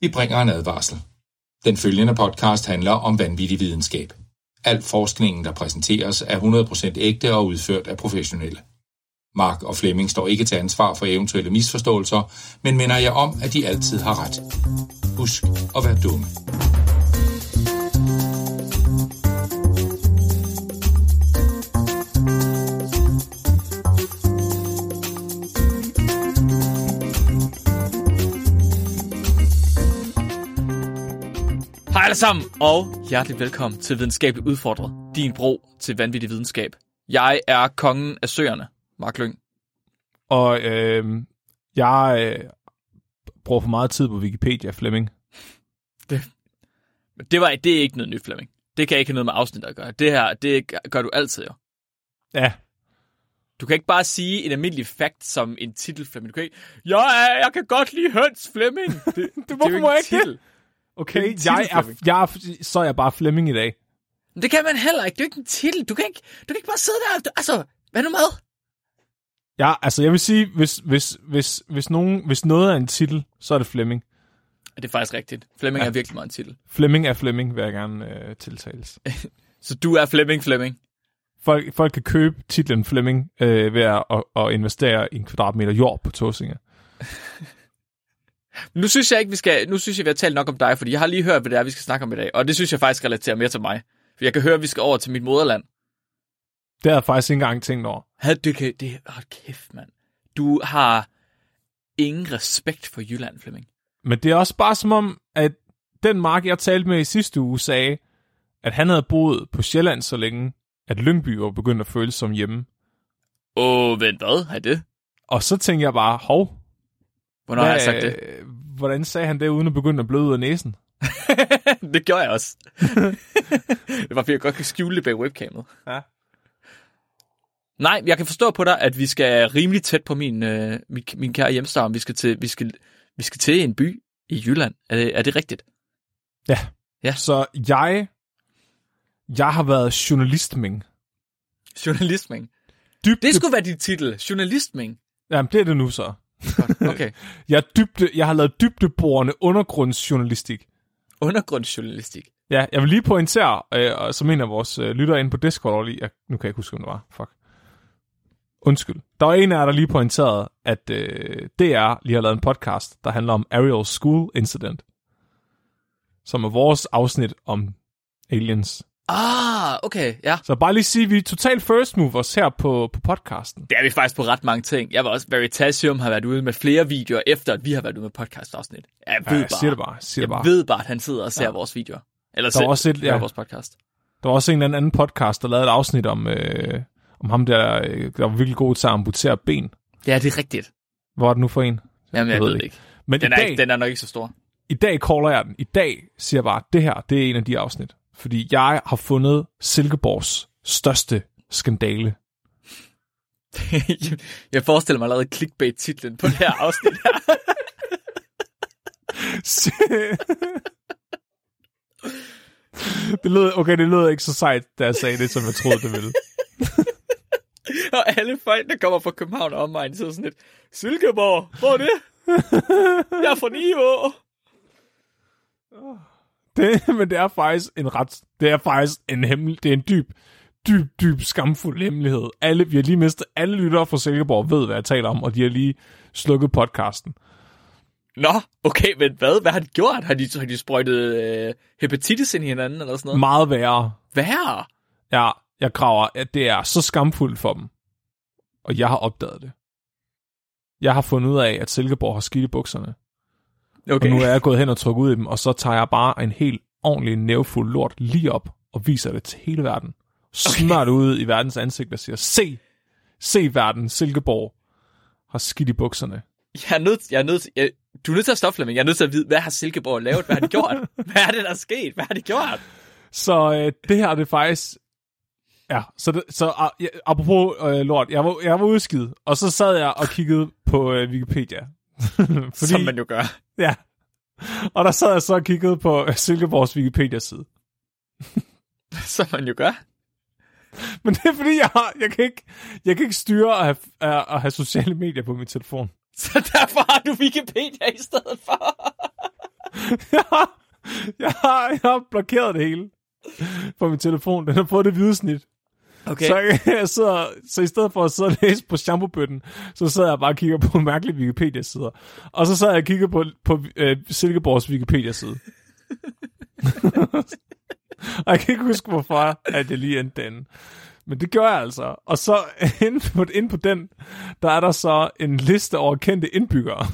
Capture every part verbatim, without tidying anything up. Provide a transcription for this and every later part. Vi bringer en advarsel. Den følgende podcast handler om vanvittig videnskab. Al forskningen, der præsenteres, er hundrede procent ægte og udført af professionelle. Mark og Flemming står ikke til ansvar for eventuelle misforståelser, men minder jeg om, at de altid har ret. Husk at være dumme. Hej alle sammen, og hjertelig velkommen til Videnskabeligt Udfordret, din bro til vanvittig videnskab. Jeg er kongen af søerne, Mark Lyng. Og øh, jeg øh, bruger for meget tid på Wikipedia, Flemming. Det, det, var, det er ikke noget nyt, Flemming. Det kan ikke have noget med afsnit at gøre. Det her, det gør du altid jo. Ja. Du kan ikke bare sige en almindelig fact som en titel, Flemming. Du kan ikke, ja, jeg kan godt lide høns, Flemming. Det, det, det er jo ikke titel. Okay, er titel, jeg, er, jeg er, så er jeg bare Flemming i dag. Det kan man heller ikke. Det er ikke en titel. Du kan ikke, du kan ikke bare sidde der. Du, altså, hvad nu med? Ja, altså jeg vil sige, hvis, hvis, hvis, hvis, nogen, hvis noget er en titel, så er det Flemming. Det er faktisk rigtigt. Flemming ja. Er virkelig meget en titel. Flemming er Flemming, vil jeg gerne øh, tiltales. Så du er Flemming, Flemming? Folk, folk kan købe titlen Flemming øh, ved at, at, at investere i en kvadratmeter jord på Tåsinge. Nu synes jeg ikke, vi skal. Nu synes jeg, vi har talt nok om dig, fordi jeg har lige hørt, hvad det er, vi skal snakke om i dag. Og det synes jeg faktisk relaterer mere til mig. For jeg kan høre, at vi skal over til mit moderland. Det har jeg faktisk ikke engang tænkt over. Havde du ikke det? Åh, kæft, mand. Du har ingen respekt for Jylland, Flemming. Men det er også bare som om, at den Mark, jeg talte med i sidste uge, sagde, at han havde boet på Sjælland så længe, at Lyngby var begyndt at føles som hjemme. Åh, vent, hvad? Har det? Og så tænkte jeg bare, hov. Hvornår hvad, har jeg sagt det? Hvordan sagde han det, uden at begynde at bløde ud af næsen? Det gjorde jeg også. Det var, fordi jeg godt kunne skjule det bag webcamet. Ja. Nej, jeg kan forstå på dig, at vi skal rimelig tæt på min, øh, min, min kære hjemstavn. Vi skal, til, vi, skal, vi skal til en by i Jylland. Er det, er det rigtigt? Ja. ja. Så jeg, jeg har været journalistming. Journalistming? Dybde... Det skulle være din titel. Journalistming? Jamen, det er det nu så. Godt. Okay. jeg, dybde, jeg har lavet dybdeborende undergrundsjournalistik. Undergrundsjournalistik? Ja, jeg vil lige pointere, øh, som en af vores øh, lyttere inde på Discord, jeg, nu kan jeg ikke huske, hvem det var. Fuck. Undskyld. Der var en af jer, der lige pointerede, at øh, D R lige har lavet en podcast, der handler om Ariel School Incident, som er vores afsnit om aliens. Ah, okay, ja. Så bare lige sige, at vi er totalt first movers her på, på podcasten. Det er vi faktisk på ret mange ting. Jeg var også, Veritasium har været ude med flere videoer, efter at vi har været ude med podcast-afsnit. Jeg ved ja, jeg bare, siger det bare, siger jeg det bare. ved bare, at han sidder og ser ja. vores videoer. Eller der var også et, ja. vores podcast. Der var også en eller anden podcast, der lavede et afsnit om... Øh, Om ham, der, der var virkelig god til at amputere ben. Ja, det er rigtigt. Hvor er den nu for en? Jamen, jeg, jeg ved, ved det ikke. Men den, i er dag, ikke. Den er nok ikke så stor. I dag caller jeg den. I dag siger jeg bare, at det her, det er en af de afsnit. Fordi jeg har fundet Silkeborgs største skandale. Jeg forestiller mig allerede clickbait-titlen på det her afsnit her. det lød, okay, det lød ikke så sejt, da jeg sagde det, som jeg troede, det ville. Og alle folk, der kommer fra København og omegn, så sådan et, Silkeborg, hvor er det? Jeg er fra Nivå. Det, men det er faktisk en ret, det er faktisk en hemmel, det er en dyb, dyb, dyb skamfuld hemmelighed. Alle, vi har lige mistet alle lyttere fra Silkeborg, ved hvad jeg taler om, og de har lige slukket podcasten. Nå, okay, men hvad? Hvad har de gjort? Har de, har de sprøjtet øh, hepatitis ind i hinanden, eller sådan noget? Meget værre. Værre? Ja. Jeg graver, at det er så skamfuldt for dem. Og jeg har opdaget det. Jeg har fundet ud af, at Silkeborg har skidt i bukserne. Okay. Og nu er jeg gået hen og trukket ud i dem, og så tager jeg bare en helt ordentlig nævfuld lort lige op, og viser det til hele verden. Smør okay. det ud i verdens ansigt, og siger, se, se verden, Silkeborg har skidt i bukserne. Jeg er nødt, jeg er nødt, jeg, du er nødt til at stoppe, men jeg er nødt til at vide, hvad har Silkeborg lavet? Hvad har de gjort? Hvad er det, der er sket? Hvad har de gjort? Så øh, det her, det er faktisk... Ja, så, det, så uh, apropos uh, lort, jeg var, jeg var udskidt, og så sad jeg og kiggede på uh, Wikipedia. Fordi, som man jo gør. Ja, og der sad jeg så og kiggede på uh, Silkeborgs Wikipedia-side. Som man jo gør. Men det er fordi, jeg, har, jeg, kan, ikke, jeg kan ikke styre at have, uh, at have sociale medier på min telefon. Så derfor har du Wikipedia i stedet for. jeg, har, jeg, har, jeg har blokeret det hele på min telefon. Den har fået det hvide snit. Okay. Så, jeg sidder, så i stedet for at sidde og læse på shampoo-bøtten, så sidder jeg bare og kigger på mærkelige Wikipedia-sider. Og så sidder jeg og kigger på, på øh, Silkeborgs Wikipedia-side. Og jeg kan ikke huske, hvorfor at jeg lige endte den. Men det gør jeg altså. Og så inde på, inde på den, der er der så en liste over kendte indbyggere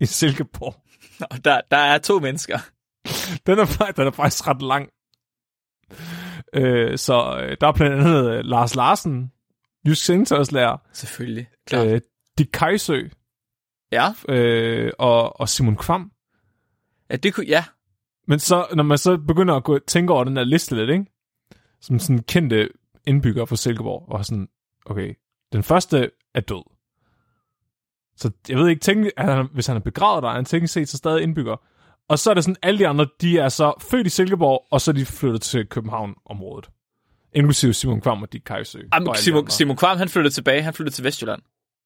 i Silkeborg. Og der, der er to mennesker. Den er, den er faktisk ret lang. Øh, så der er blandt andet øh, Lars Larsen, Jysk Sengtøjslærer. Selvfølgelig, klart. Øh, Dick Kajsø. Ja. Øh, og, og Simon Kvam. Ja, det kunne, ja. Men så, når man så begynder at gå, tænke over den der liste lidt, ikke? Som sådan kendte indbygger fra Silkeborg, og sådan, okay, den første er død. Så jeg ved ikke, tænke, han, hvis han er begravet der, han tænker set så stadig indbygger. Og så er det sådan, alle de andre, de er så født i Silkeborg, og så er de flyttet til København-området. Inklusive Simon Kvam og Dick Kajsø. Jamen, Simon, Simon Kvam, han flyttede tilbage, han flyttede til Vestjylland.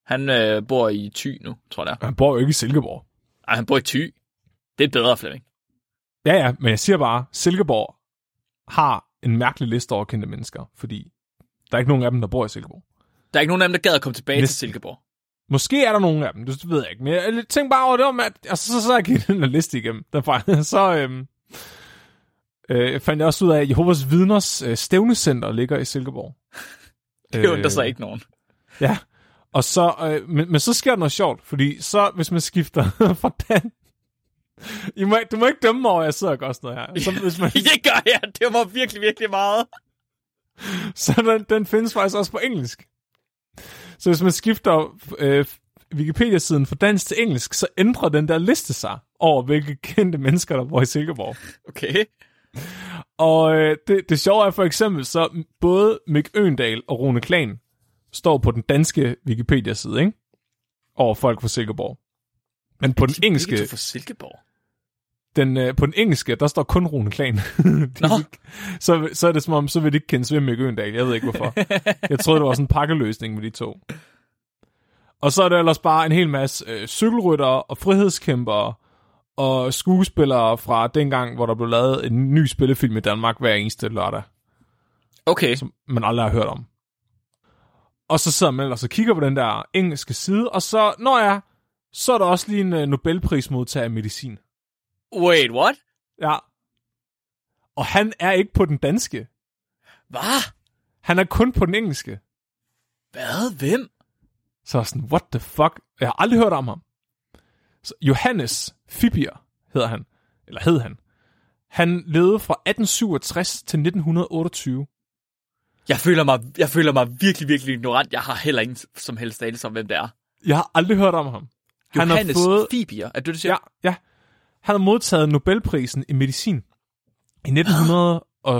Han øh, bor i Thy nu, tror jeg. Han bor jo ikke i Silkeborg. Nej, han bor i Thy. Det er bedre, Flemming. Ja, ja, men jeg siger bare, Silkeborg har en mærkelig liste over kendte mennesker, fordi der er ikke nogen af dem, der bor i Silkeborg. Der er ikke nogen af dem, der gad at komme tilbage Næste. til Silkeborg. Måske er der nogen af dem, det ved jeg ikke, men jeg tænker bare over det om, at altså, så, så er jeg givet den der liste igennem derfra. Så øhm, øh, fandt jeg også ud af, at Jehovas Vidners øh, stævnecenter ligger i Silkeborg. Det undrer øh, sig ikke nogen. Ja, og så, øh, men, men så sker der noget sjovt, fordi så, hvis man skifter fra Dan, I må, du må ikke dømme mig over, jeg sidder og gør sådan noget her. Så, hvis man... det gør jeg, det var virkelig, virkelig meget. Så den, den findes faktisk også på engelsk. Så hvis man skifter øh, Wikipedia-siden fra dansk til engelsk, så ændrer den der liste sig over, hvilke kendte mennesker, der bor i Silkeborg. Okay. Og øh, det, det sjove er for eksempel, så både Mick Øgendahl og Rune Klan står på den danske Wikipedia-side, ikke? Over folk fra Silkeborg. Men på den engelske... Ikke for Silkeborg? Den, øh, på den engelske, der står kun Rune Klan. så, så er det som om, så vil de ikke kende Svend Mikke Øgendahl. Jeg ved ikke hvorfor. Jeg troede, det var sådan en pakkeløsning med de to. Og så er der ellers bare en hel masse øh, cykelryttere og frihedskæmpere og skuespillere fra dengang, hvor der blev lavet en ny spillefilm i Danmark hver eneste lørdag. Okay. Som man aldrig har hørt om. Og så sidder man ellers og kigger på den der engelske side, og så, når jeg... Så er der også lige en Nobelprismodtager af medicin. Wait, what? Ja. Og han er ikke på den danske. Hvad? Han er kun på den engelske. Hvad? Hvem? Så sådan, what the fuck? Jeg har aldrig hørt om ham. Så Johannes Fibiger hedder han. Eller hed han. Han levede fra atten syvogtres til nitten otteogtyve. Jeg føler mig, jeg føler mig virkelig, virkelig ignorant. Jeg har heller ingen som helst anelse om, hvem det er. Jeg har aldrig hørt om ham. Han Johannes har fået, Fibiger, er det det siger? Ja, ja. Han har modtaget Nobelprisen i medicin i nitten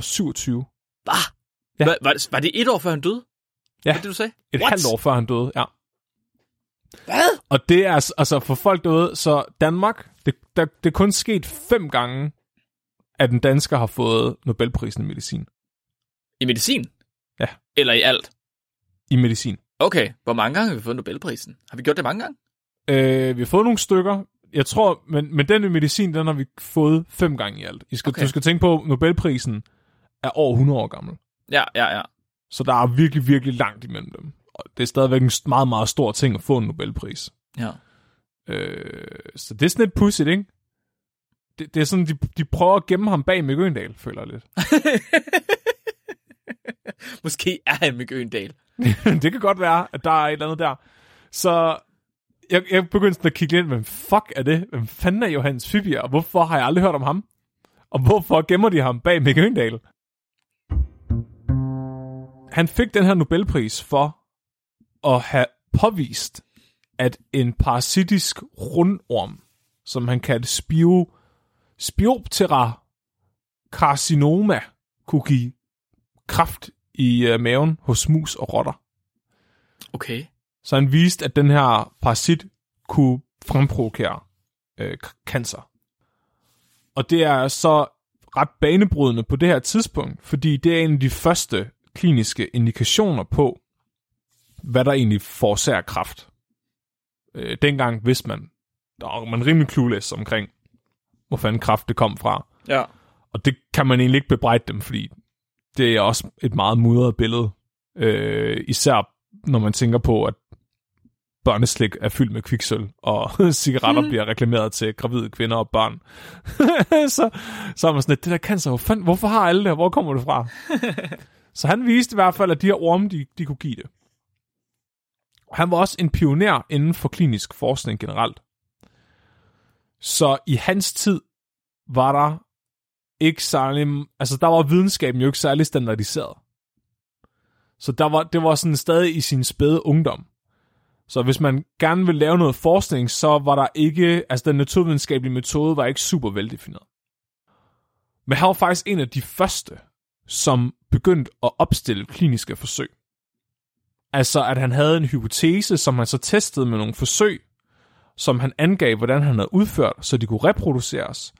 syvogtyve. Hvad? Ja. Hva, var, var det et år før han døde? Ja. Hvad det du sagde? Et What? halvt år før han døde, ja. Hvad? Og det er altså for folk derude, så Danmark, det, der, det er kun sket fem gange, at en dansker har fået Nobelprisen i medicin. I medicin? Ja. Eller i alt? I medicin. Okay, hvor mange gange har vi fået Nobelprisen? Har vi gjort det mange gange? Øh, vi har fået nogle stykker. Jeg tror, men, men den i medicin, den har vi fået fem gange i alt. I skal, okay. Du skal tænke på, Nobelprisen er over hundrede år gammel. Ja, ja, ja. Så der er virkelig, virkelig langt imellem dem. Og det er stadigvæk en meget, meget stor ting at få en Nobelpris. Ja. Øh, så det er sådan lidt pudsigt, ikke? Det, det er sådan, de, de prøver at gemme ham bag Mick Øgendahl, føler jeg lidt. Måske er han Mick Øgendahl. Det kan godt være, at der er et eller andet der. Så... Jeg, jeg begyndte sådan at kigge ind, hvem fuck er det? Hvem fanden er Johannes Fibiger? Og hvorfor har jeg aldrig hørt om ham? Og hvorfor gemmer de ham bag Mick Øgendahl? Han fik den her Nobelpris for at have påvist, at en parasitisk rundorm, som han kaldte spiro, Spiroptera carcinoma, kunne give kræft i uh, maven hos mus og rotter. Okay. Så han viste, at den her parasit kunne fremprovokere øh, cancer. Og det er så ret banebrydende på det her tidspunkt, fordi det er en af de første kliniske indikationer på, hvad der egentlig forårsager kræft. Øh, dengang vidste man, der var man rimelig clueless omkring, hvor fanden kraft det kom fra. Ja. Og det kan man egentlig ikke bebrejde dem, fordi det er også et meget mudret billede. Øh, især når man tænker på, at børneslik er fyldt med kviksølv, og cigaretter mm. bliver reklameret til gravide kvinder og børn. så, så er man sådan lidt, det der cancer, hvor fanden, hvorfor har alle det her? Hvor kommer det fra? Så han viste i hvert fald, at de her orme, de, de kunne give det. Han var også en pioner inden for klinisk forskning generelt. Så i hans tid var der ikke særlig... Altså, der var videnskaben jo ikke særlig standardiseret. Så der var, det var sådan stadig i sin spæde ungdom. Så hvis man gerne ville lave noget forskning, så var der ikke... Altså, den naturvidenskabelige metode var ikke super veldefineret. Men han var faktisk en af de første, som begyndte at opstille kliniske forsøg. Altså, at han havde en hypotese, som han så testede med nogle forsøg, som han angav, hvordan han havde udført, så de kunne reproduceres.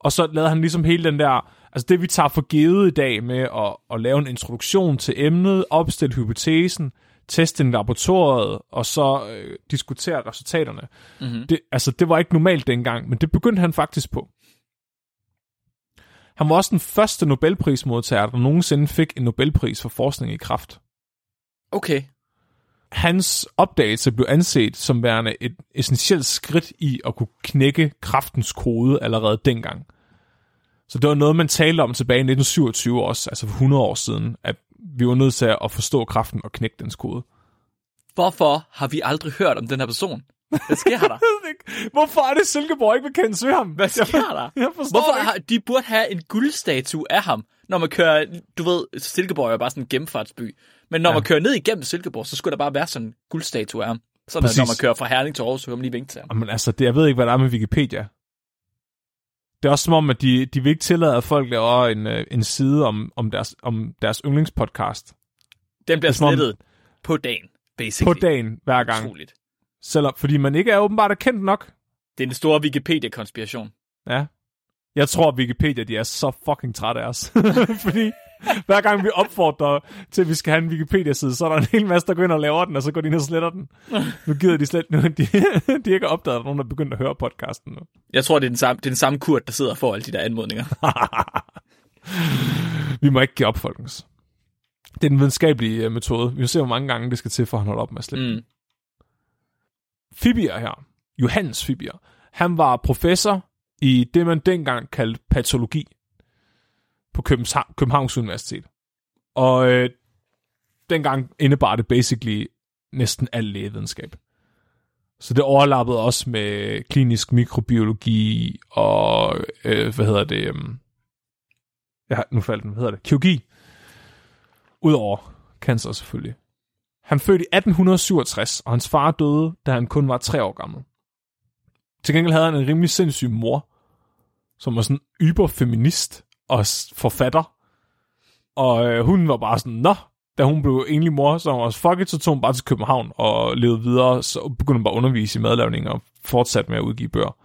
Og så lavede han ligesom hele den der... Altså, det vi tager for givet i dag med at, at lave en introduktion til emnet, opstille hypotesen, teste den i laboratoriet, og så øh, diskutere resultaterne. Mm-hmm. Det, altså, det var ikke normalt dengang, men det begyndte han faktisk på. Han var også den første Nobelprismodtager, der nogensinde fik en Nobelpris for forskning i kræft. Okay. Hans opdagelse blev anset som værende et essentielt skridt i at kunne knække kræftens kode allerede dengang. Så det var noget, man talte om tilbage i nitten syvogtyve også, altså for hundrede år siden, at vi var nødt til at forstå kræften og knække dens kode. Hvorfor har vi aldrig hørt om den her person? Hvad sker der? Hvorfor er det Silkeborg ikke vil kendes ved ham? Hvad sker der? Jeg forstår Hvorfor har, de burde have en guldstatue af ham, når man kører... Du ved, Silkeborg er bare sådan en gennemfartsby. Men når ja. man kører ned igennem Silkeborg, så skulle der bare være sådan en guldstatue af ham. Sådan Præcis. At når man kører fra Herning til Aarhus, så kan man lige vinke til ham. Jamen altså, det, jeg ved ikke, hvad der er med Wikipedia. Det er også som om, at de, de vil ikke tillade, at folk laver en, en side om, om, deres, om deres yndlingspodcast. Den bliver snittet på dagen, basically. På dagen, hver gang. Utroligt. Selvom, fordi man ikke er åbenbart er kendt nok. Det er den store Wikipedia-konspiration. Ja. Jeg tror, Wikipedia, de er så fucking trætte af os. Fordi hver gang vi opfordrer til, at vi skal have en Wikipedia-side, så er der en hel masse, der går ind og laver den, og så går de ind og sletter den. Nu gider de slet nu. De, de ikke har opdaget, at nogen er begyndt at høre podcasten nu. Jeg tror, det er den samme, det er den samme Kurt, der sidder for alle de der anmodninger. Vi må ikke give op, folkens. Det er den videnskabelige metode. Vi må se, hvor mange gange det skal til, for at han holder op med at slette. Mm. Fibiger her, Johannes Fibiger, han var professor i det, man dengang kaldte patologi på Københavns Universitet. Og øh, dengang indebar det basically næsten al lægevidenskab. Så det overlappede også med klinisk mikrobiologi og, øh, hvad hedder det, øh, ja, nu faldt den, hvad hedder det, kirurgi. Udover cancer selvfølgelig. Han fødte i atten hundrede syvogtres, og hans far døde, da han kun var tre år gammel. Til gengæld havde han en rimelig sindssyg mor, som var sådan yberfeminist og forfatter. Og øh, hun var bare sådan, nå, da hun blev enlig mor, så var også fuck it, så tog hun bare til København og levede videre, så begyndte hun bare at undervise i madlavning og fortsatte med at udgive bøger.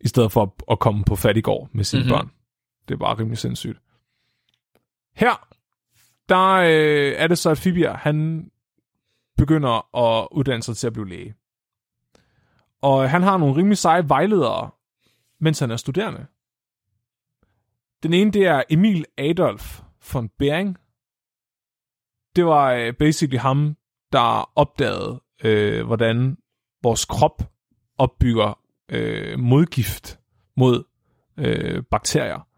I stedet for at komme på fattiggård med sine mm-hmm. børn. Det var rimelig sindssygt. Her der øh, er det så, at Fibiger, han begynder at uddanne sig til at blive læge. Og han har nogle rimelig seje vejledere, mens han er studerende. Den ene, det er Emil Adolf von Behring. Det var øh, basically ham, der opdagede, øh, hvordan vores krop opbygger øh, modgift mod øh, bakterier.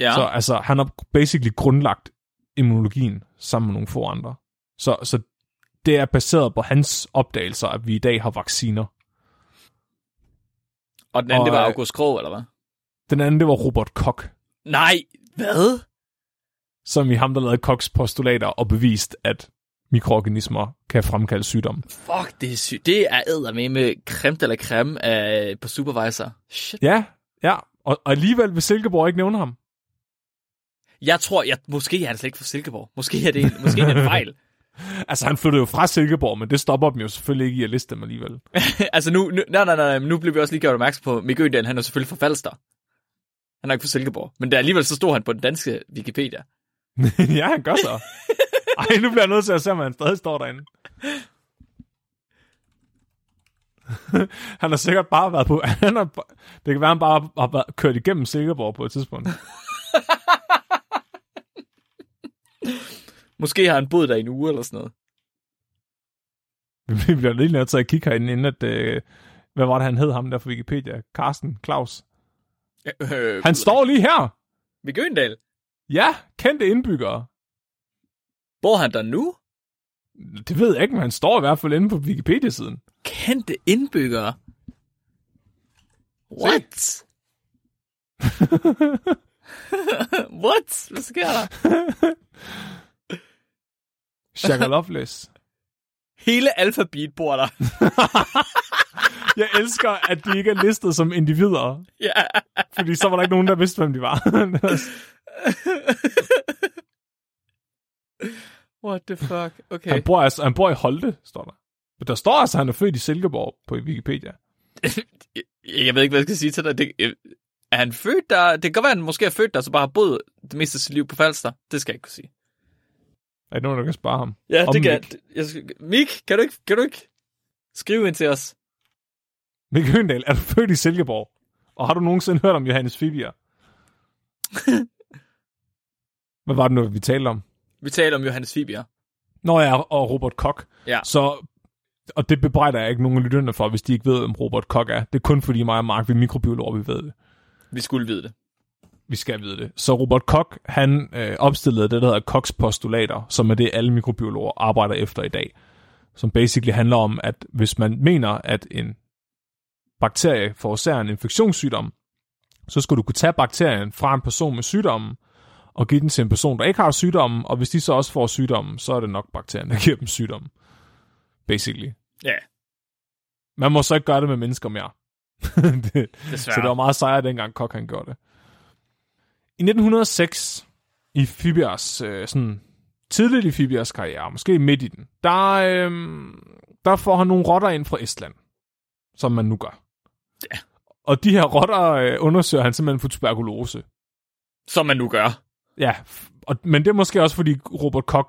Ja. Så altså, han har basically grundlagt immunologien sammen med nogle få andre. Så, så det er baseret på hans opdagelser, at vi i dag har vacciner. Og den anden, og, det var August Krog, eller hvad? Den anden, det var Robert Koch. Nej, hvad? Som i ham, der lavede Kochs postulater og bevist, at mikroorganismer kan fremkalde sygdom. Fuck, det er sygt. Det er eddermame med creme eller creme af, på Supervisor. Shit. Ja, ja. Og, og alligevel vil Silkeborg ikke nævne ham. Jeg tror, jeg, måske er det slet ikke fra Silkeborg. Måske er det, måske er det en fejl. Altså, han flyttede jo fra Silkeborg, men det stopper dem jo selvfølgelig ikke i at liste dem alligevel. altså, nu, nu, nej, nej, nej, nu blev vi også lige gjort opmærksom på, Mick Øgendahl, han er selvfølgelig fra Falster. Han er ikke fra Silkeborg. Men der alligevel så stod han på den danske Wikipedia. ja, han gør så. Ej, nu bliver jeg nødt til at se, om han stadig står derinde. Han har sikkert bare været på... Han har, det kan være, han bare har været, kørt igennem Silkeborg på et tidspunkt. Måske har han boet der i en uge eller sådan noget. Vi bliver lige nødt til at kigge herinde, inden at... Øh, hvad var det, han hed ham der fra Wikipedia? Carsten Claus. Øh, han står lige her. Mick Øgendahl. Ja, kendte indbyggere. Bor han der nu? Det ved jeg ikke, men han står i hvert fald inde på Wikipedia-siden. Kendte indbyggere? What? What? Hvad sker der? Shagaloples. Hele alfabet bor der. Jeg elsker, at de ikke er listet som individer. Ja. Fordi så var der ikke nogen, der vidste, hvem de var. What the fuck? Okay. Han bor, altså, han bor i Holte, står der. Men der står altså, at han er født i Silkeborg på Wikipedia. Jeg ved ikke, hvad jeg skal sige til dig. Det, er han født der? Det kan godt være, han måske er født der, så bare har boet det meste af sit liv på Falster. Det skal jeg ikke kunne sige. Er det nogen, der kan spare ham? Ja, og det kan Mick. Jeg. Skal, Mick, kan du, ikke, kan du ikke skrive ind til os? Mick Øgendahl, er du født i Silkeborg? Og har du nogensinde hørt om Johannes Fibiger? Hvad var det nu, vi talte om? Vi taler om Johannes Fibiger. Nå ja, og Robert Koch. Ja. Så, og det bebrejder jeg ikke nogen af lytterne for, hvis de ikke ved, om Robert Koch er. Det er kun fordi mig og Mark, vi er mikrobiologer, vi ved det. Vi skulle vide det. Vi skal vide det. Så Robert Koch, han øh, opstillede det, der hedder Kochs postulater, som er det, alle mikrobiologer arbejder efter i dag. Som basically handler om, at hvis man mener, at en bakterie forårsager en infektionssygdom, så skal du kunne tage bakterien fra en person med sygdommen, og give den til en person, der ikke har sygdommen, og hvis de så også får sygdommen, så er det nok bakterien, der giver dem sygdommen. Basically. Ja. Yeah. Man må så ikke gøre det med mennesker mere. det, så det var meget sejere, dengang Koch han gjorde det. I nitten hundrede og seks, i Fibigers, øh, sådan tidligt i Fibigers karriere, måske midt i den, der, øh, der får han nogle rotter ind fra Estland, som man nu gør. Ja. Yeah. Og de her rotter øh, undersøger han simpelthen for tuberkulose. Som man nu gør. Ja, og, men det er måske også, fordi Robert Koch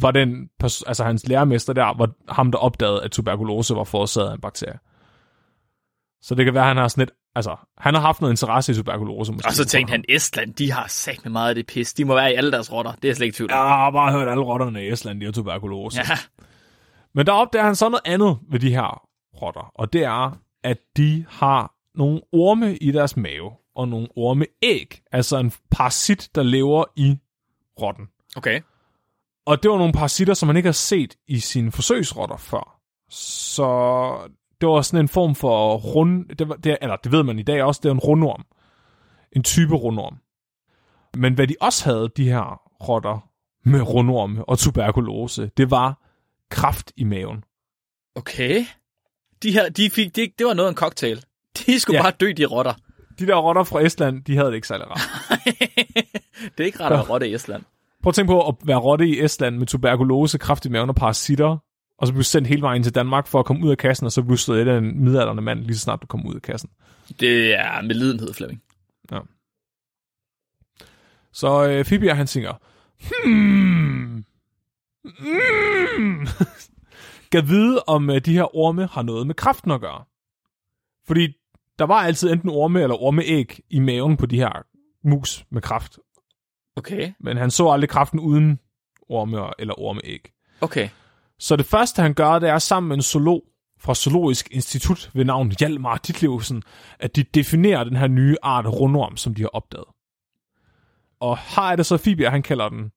var den, altså hans lærermester der, var ham, der opdagede, at tuberkulose var forårsaget af en bakterie. Så det kan være, han har sådan et, altså, han har haft noget interesse i tuberkulose. Måske. Og så tænkte han, Estland, de har sagt med meget af det pis. De må være i alle deres rotter, det er slet ikke tvivl. Jeg har bare hørt, alle rotterne i Estland, de har tuberkulose. Ja. Men der opdager han så noget andet ved de her rotter, og det er, at de har nogle orme i deres mave. Og nogle ormeæg, altså en parasit, der lever i rotten. Okay. Og det var nogle parasitter, som man ikke har set i sine forsøgsrotter før. Så det var sådan en form for rund... Det var, det, eller det ved man i dag også, det er en rundorm. En type rundorm. Men hvad de også havde, de her rotter med rundorme og tuberkulose, det var kræft i maven. Okay. De her, de fik, de, det var noget af en cocktail. De skulle ja. bare dø, de rotter. De der rotter fra Estland, de havde det ikke særlig rart. Det er ikke rart at være rotte i Estland. Prøv at tænke på at være rotte i Estland med tuberkulose, kraftig maven og parasitter, og så blev sendt hele vejen til Danmark for at komme ud af kassen, og så blev slået et af en midaldrende mand, lige så snart du kom ud af kassen. Det er med lidenhed, Flemming. Ja. Så øh, Fibiger, han synger, hmm, mm. Kan vide, om de her orme har noget med kræften at gøre. Fordi der var altid enten orme eller ormeæg i maven på de her mus med kræft. Okay. Men han så aldrig kræften uden orme eller ormeæg. Okay. Så det første, han gør, det er sammen med en zoolog fra Zoologisk Institut ved navn Hjalmar Ditlevsen, at de definerer den her nye art rundorm, som de har opdaget. Og her er det så Fibiger, han kalder den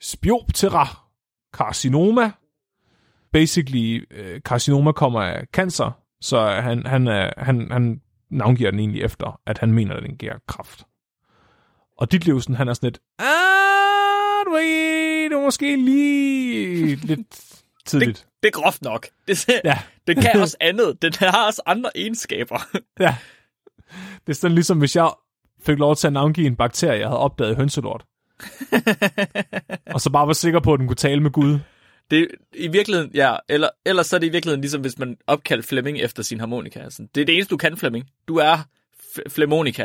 Spiroptera carcinoma. Basically, carcinoma kommer af cancer, så han, han, han, han navngiver den egentlig efter, at han mener, at den giver kræft. Og Ditlevsen, han er sådan lidt, ah, du er, du er måske lige lidt tidligt. Det, det er groft nok. Det, ja. Det kan også andet. Den har også andre egenskaber. Ja. Det er sådan ligesom, hvis jeg fik lov til at navngive en bakterie, jeg havde opdaget i hønselort. Og så bare var sikker på, at den kunne tale med Gud. Det i virkeligheden, ja, eller eller så er det i virkeligheden ligesom hvis man opkaldte Flemming efter sin harmonika. Altså, det er det eneste du kan, Flemming. Du er f- flemonika.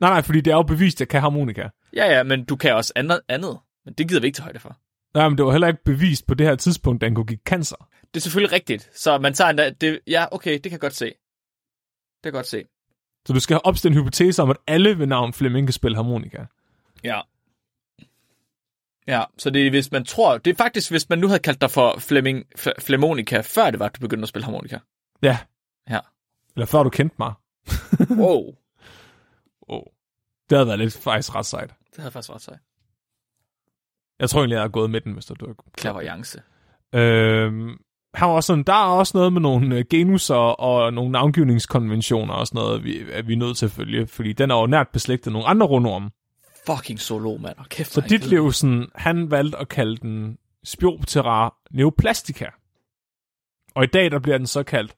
Nej, nej, fordi det er jo bevist, at jeg kan harmonika. Ja, ja, men du kan også andet, andet. Men det gider vi ikke til højde for. Nej, men det var heller ikke bevist på det her tidspunkt, at den kunne give cancer. det er selvfølgelig rigtigt. Så man tager en da, det, ja, okay, det kan jeg godt se. Det kan jeg godt se. Så du skal have opstillet en hypotese om, at alle ved navn Flemming kan spille harmonika. Ja. Ja, så det er, hvis man tror... Det er faktisk, hvis man nu havde kaldt dig for Flemming, Flemmonika, før det var, at du begyndte at spille harmonika. Ja. Ja. Eller før du kendte mig. Wow. Oh. Det havde været lidt faktisk ret sejt. Det havde faktisk ret sejt. Jeg tror egentlig, jeg havde gået med den, hvis du... Klaverjance. Øhm, her var sådan, der er også noget med nogle genusser og nogle navngivningskonventioner og sådan noget, vi, vi er nødt til at følge, fordi den er jo nært beslægtet nogle andre rundorme. Fucking solo, mand. Og kæft, så Ditlevsen, han valgte at kalde den Spiroptera Neoplastica. Og i dag, der bliver den så kaldt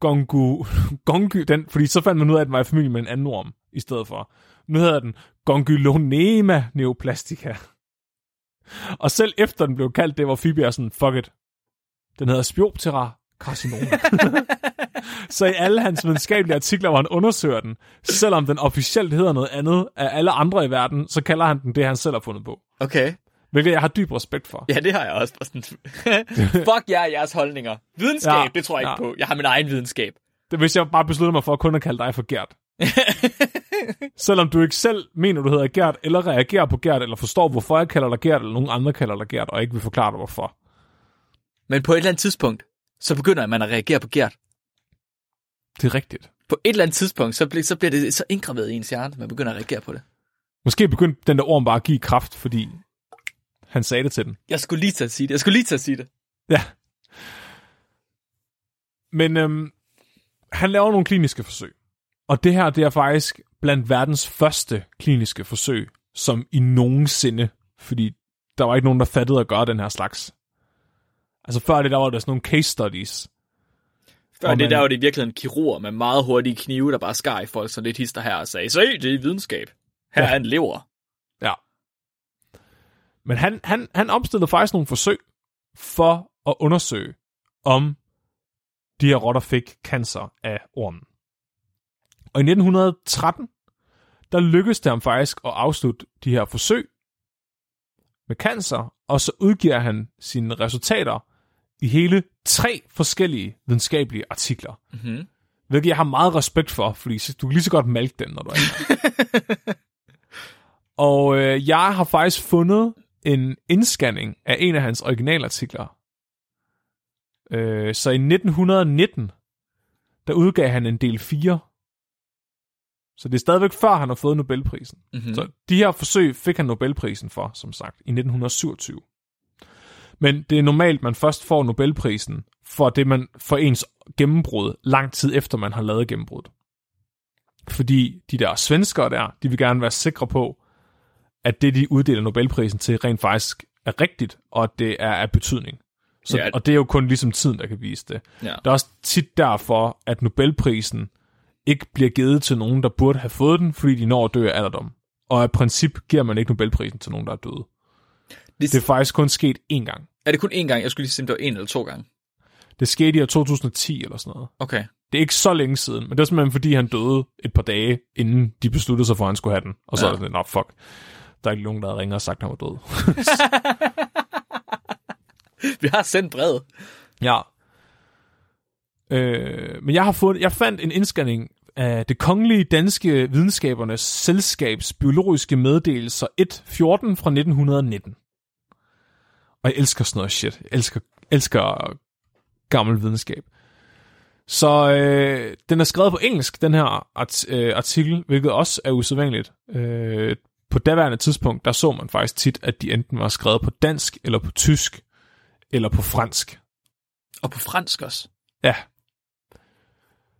Gongu... Gongy... Den, fordi så fandt man ud af, at den var i familie med en anden orm i stedet for. Nu hedder den Gongylonema Neoplastica. Og selv efter den blev kaldt, det var Fibiger sådan, fuck it. Den hedder Spiroptera carcinoma. Så i alle hans videnskabelige artikler, hvor han undersøger den, selvom den officielt hedder noget andet af alle andre i verden, så kalder han den det, han selv har fundet på. Okay. Hvilket jeg har dyb respekt for. Ja, det har jeg også. Fuck jer og jeres holdninger. Videnskab, ja, det tror jeg ja. ikke på. Jeg har min egen videnskab. Det, hvis jeg bare beslutter mig for kun at kalde dig for Gert. Selvom du ikke selv mener, du hedder Gert, eller reagerer på Gert, eller forstår, hvorfor jeg kalder dig Gert, eller nogen andre kalder dig Gert, og ikke vil forklare dig, hvorfor. Men på et eller andet tidspunkt, så begynder man at reagere på Gert. Det er rigtigt. På et eller andet tidspunkt, så bliver, så bliver det så indgraveret i ens hjerne, at man begynder at reagere på det. Måske begyndte den der orm bare at give kraft, fordi han sagde det til den. Jeg skulle lige til at sige det. Jeg skulle lige til at sige det. Ja. Men øhm, han laver nogle kliniske forsøg. Og det her, det er faktisk blandt verdens første kliniske forsøg, som i nogensinde, fordi der var ikke nogen, der fattede at gøre den her slags. Altså før det, der var der sådan nogle case studies. Før og det man, der var det virkelig en kirurg med meget hurtige knive, der bare skar i folk, så lidt hister her og sagde, se, det er videnskab. Her ja. er en lever. Ja. Men han, han, han opstillede faktisk nogle forsøg for at undersøge, om de her rotter fik cancer af ormen. Og i nitten tretten, der lykkedes det ham faktisk at afslutte de her forsøg med cancer, og så udgiver han sine resultater i hele tre forskellige videnskabelige artikler. Mm-hmm. Hvilket jeg har meget respekt for, fordi du kan lige så godt malke den, når du er. Og øh, jeg har faktisk fundet en indscanning af en af hans originalartikler. Øh, så i nitten nitten, der udgav han en del fire. Så det er stadigvæk før, han har fået Nobelprisen. Mm-hmm. Så de her forsøg fik han Nobelprisen for, som sagt, i nitten syvogtyve. Men det er normalt, man først får Nobelprisen for det, man for ens gennembrud lang tid efter, man har lavet gennembruddet. Fordi de der svenskere der, de vil gerne være sikre på, at det, de uddeler Nobelprisen til, rent faktisk er rigtigt, og at det er af betydning. Så, ja. Og det er jo kun ligesom tiden, der kan vise det. Ja. Det er også tit derfor, at Nobelprisen ikke bliver givet til nogen, der burde have fået den, fordi de når at dø af alderdom. Og af princip giver man ikke Nobelprisen til nogen, der er døde. Det, det er faktisk kun sket én gang. Er det kun én gang? Jeg skulle lige sige, det var en eller to gange. Det skete i år to tusind og ti eller sådan noget. Okay. Det er ikke så længe siden, men det er simpelthen fordi, han døde et par dage, inden de besluttede sig for, at han skulle have den. Og så ja. er det sådan, nå fuck, der er ikke nogen, der ringer og sagt, at han var død. Vi har sendt brevet. Ja. Øh, men jeg har fundet, jeg fandt en indscanning af Det Kongelige Danske Videnskabernes Selskabs biologiske meddelelser et fjorten fra nitten nitten. Og jeg elsker sådan noget shit. Jeg elsker, elsker gammel videnskab. Så øh, den er skrevet på engelsk, den her art, øh, artikel, hvilket også er usædvanligt. Øh, på daværende tidspunkt, der så man faktisk tit, at de enten var skrevet på dansk, eller på tysk, eller på fransk. Og på fransk også? Ja.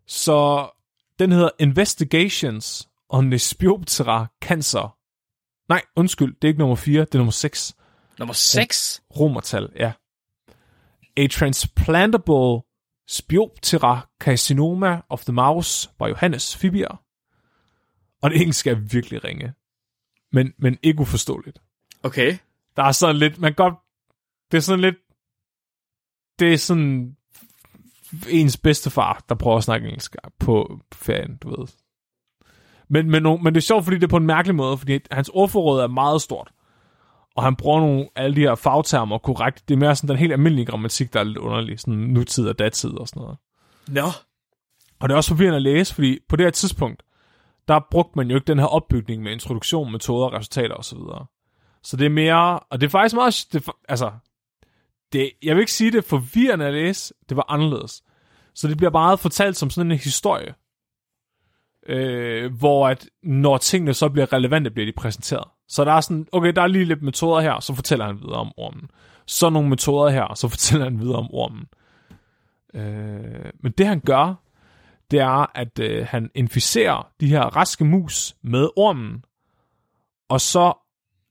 Så den hedder Investigations on the Spiroptera Cancer. Nej, undskyld, det er ikke nummer fire, det er nummer seks. Nummer seks? Romertal, ja. A Transplantable Spiroptera Carcinoma of the Mouse by Johannes Fibiger. Og det engelske er virkelig ringe. Men, men ikke uforståeligt. Okay. Der er sådan lidt, man godt, det er sådan lidt, det er sådan ens bedstefar, der prøver at snakke engelsk på ferien, du ved. Men, men, men det er sjovt, fordi det er på en mærkelig måde, fordi hans ordforråd er meget stort. og han bruger nogle alle de her fagtermer korrekt. Det er mere sådan den helt almindelige grammatik, der er lidt underlig, sådan nutid og datid og sådan noget. Nå. No. Og det er også forvirrende at læse, fordi på det her tidspunkt, der brugte man jo ikke den her opbygning med introduktion, metoder, resultater osv. Så, så det er mere, og det er faktisk meget, det, altså, det, jeg vil ikke sige, det er forvirrende at læse, det var anderledes. Så det bliver bare fortalt som sådan en historie, øh, hvor at når tingene så bliver relevante, bliver de præsenteret. Så der er sådan, okay, der er lige lidt metoder her, så fortæller han videre om ormen. Så nogle metoder her, så fortæller han videre om ormen. Øh, men det han gør, det er, at øh, han inficerer de her raske mus med ormen, og så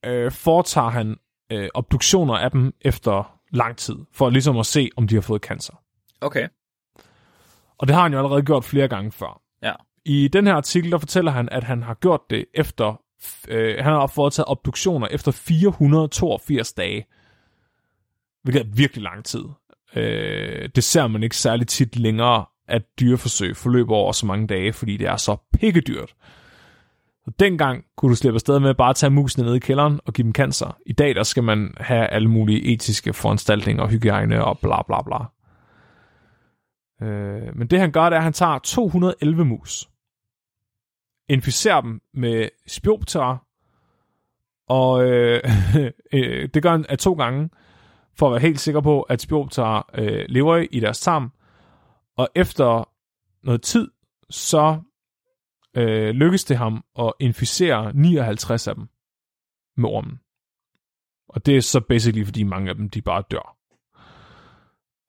øh, foretager han øh, obduktioner af dem efter lang tid, for ligesom at se, om de har fået cancer. Okay. Og det har han jo allerede gjort flere gange før. Ja. I den her artikel, der fortæller han, at han har gjort det efter, øh, han har foretaget obduktioner efter fire hundrede og toogfirs dage, hvilket er virkelig lang tid. Øh, det ser man ikke særlig tit længere, at dyreforsøg forløber over så mange dage, fordi det er så pikkedyrt. Så dengang kunne du slippe afsted med bare at tage musene ned i kælderen og give dem cancer. I dag, der skal man have alle mulige etiske foranstaltninger og hygiejne og bla bla bla. Øh, men det han gør, det er, at han tager to hundrede og elleve mus, inficerer dem med Spiroptera, og øh, øh, det gør han af to gange, for at være helt sikker på, at Spiroptera øh, lever i deres tarm. Og efter noget tid, så øh, lykkes det ham at inficere nioghalvtreds af dem med ormen. Og det er så basically, fordi mange af dem, de bare dør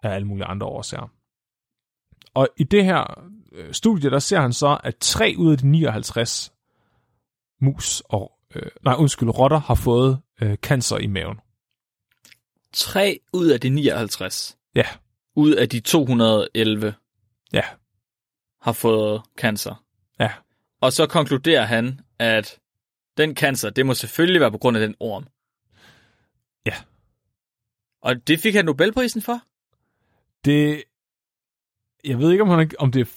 af alle mulige andre årsager. Og i det her øh, studie, der ser han så, at tre ud af de nioghalvtreds mus og, øh, nej, undskyld, rotter har fået øh, cancer i maven. tre ud af de nioghalvtreds? Ja. Ud af de to hundrede og elleve, ja, har fået cancer. Ja. Og så konkluderer han, at den cancer, det må selvfølgelig være på grund af den orm. Ja. Og det fik han Nobelprisen for? Det, jeg ved ikke om han om det,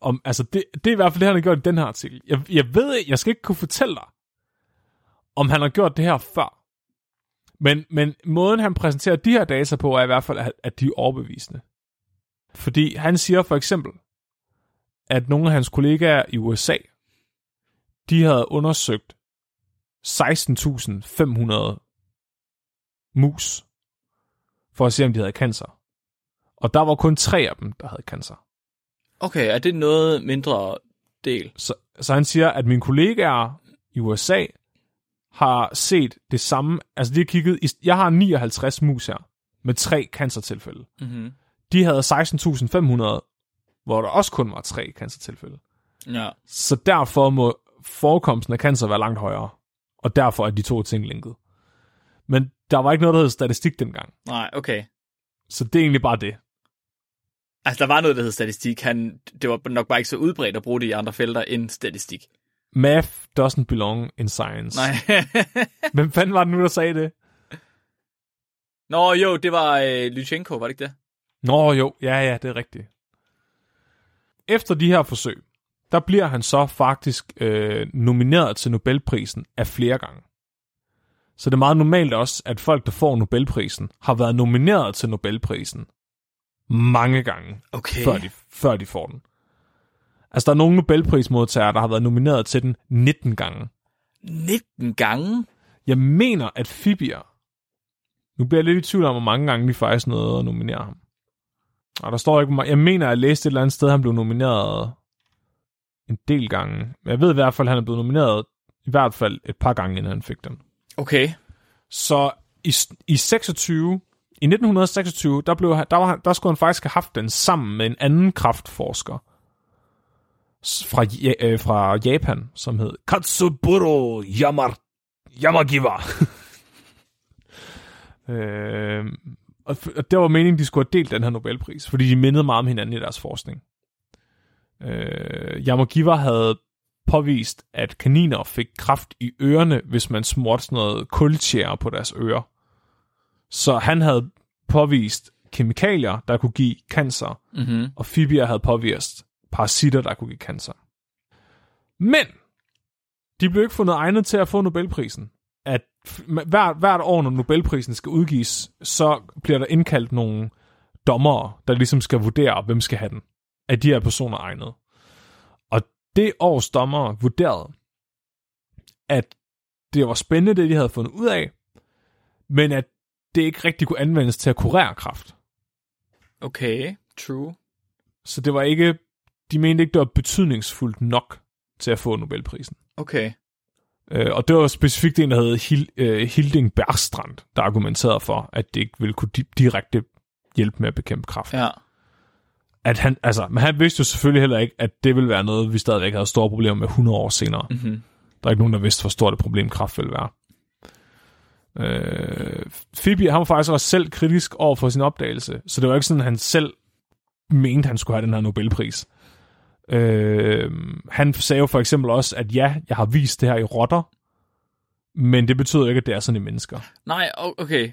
om altså det, det er i hvert fald det han har gjort i den her artikel. Jeg, jeg ved ikke, jeg skal ikke kunne fortælle dig, om han har gjort det her før. Men, men måden, han præsenterer de her data på, er i hvert fald, at de er overbevisende. Fordi han siger for eksempel, at nogle af hans kollegaer i U S A, de havde undersøgt seksten tusind fem hundrede mus, for at se, om de havde cancer. Og der var kun tre af dem, der havde cancer. Okay, er det noget mindre del? Så, så han siger, at mine kollegaer i U S A har set det samme, altså de har kigget, i, jeg har nioghalvtreds mus her, med tre cancertilfælde. Mm-hmm. De havde seksten tusind fem hundrede, hvor der også kun var tre cancertilfælde. Ja. Så derfor må forekomsten af cancer være langt højere, og derfor er de to ting linket. Men der var ikke noget, der hed statistik dengang. Nej, okay. Så det er egentlig bare det. Altså, der var noget, der hed statistik. Han, det var nok bare ikke så udbredt at bruge det i andre felter end statistik. Math doesn't belong in science. Nej. Hvem fanden var det nu, der sagde det? Nå jo, det var øh, Lychenko, var det ikke det? Nå jo, ja ja, det er rigtigt. Efter de her forsøg, der bliver han så faktisk øh, nomineret til Nobelprisen af flere gange. Så det er meget normalt også, at folk, der får Nobelprisen, har været nomineret til Nobelprisen mange gange, okay, før de, før de får den. Altså, der er nogle Nobelprismodtagere, der har været nomineret til den nitten gange. nitten gange? Jeg mener, at Fibiger... Nu bliver jeg lidt i tvivl om, hvor mange gange de faktisk nåede at nominere ham. Og der står ikke... Jeg mener, at jeg læste et eller andet sted, han blev nomineret en del gange. Men jeg ved i hvert fald, han er blevet nomineret i hvert fald et par gange, inden han fik den. Okay. Så i, i seksogtyve... I nitten seksogtyve, der, blev, der, var, der skulle han faktisk have haft den sammen med en anden kræftforsker fra, ja, fra Japan, som hed Katsusaburō Yamagiwa. øh, og, og det var meningen, de skulle have delt den her Nobelpris, fordi de mindede meget om hinanden i deres forskning. Øh, Yamagiwa havde påvist, at kaniner fik kræft i ørerne, hvis man smurte sådan noget kultjære på deres ører. Så han havde påvist kemikalier, der kunne give cancer, mm-hmm. og Fibiger havde påvist parasitter, der kunne give cancer. Men de blev ikke fundet egnet til at få Nobelprisen af Hvert, hvert år, når Nobelprisen skal udgives, så bliver der indkaldt nogle dommere, der ligesom skal vurdere, hvem skal have den. Er de her personer egnet? Og det års dommere vurderede, at det var spændende, det de havde fundet ud af, men at det ikke rigtig kunne anvendes til at kurere kræft. Okay, true. Så det var ikke, de mente ikke, det var betydningsfuldt nok til at få Nobelprisen. Okay. Øh, og det var specifikt en, der hed Hil- uh, Hilding Bergstrand, der argumenterede for, at det ikke ville kunne di- direkte hjælpe med at bekæmpe kræft. Ja. At han, altså, men han vidste jo selvfølgelig heller ikke, at det ville være noget, vi stadigvæk havde store problemer med hundrede år senere. Mm-hmm. Der er ikke nogen, der vidste, hvor stort et problem kræft ville være. Øh, Fibiger, han var faktisk også selv kritisk over for sin opdagelse, så det var ikke sådan, at han selv mente, han skulle have den her Nobelpris. Øh, han sagde jo for eksempel også, at ja, jeg har vist det her i rotter, men det betyder ikke, at det er sådan i mennesker. Nej, okay.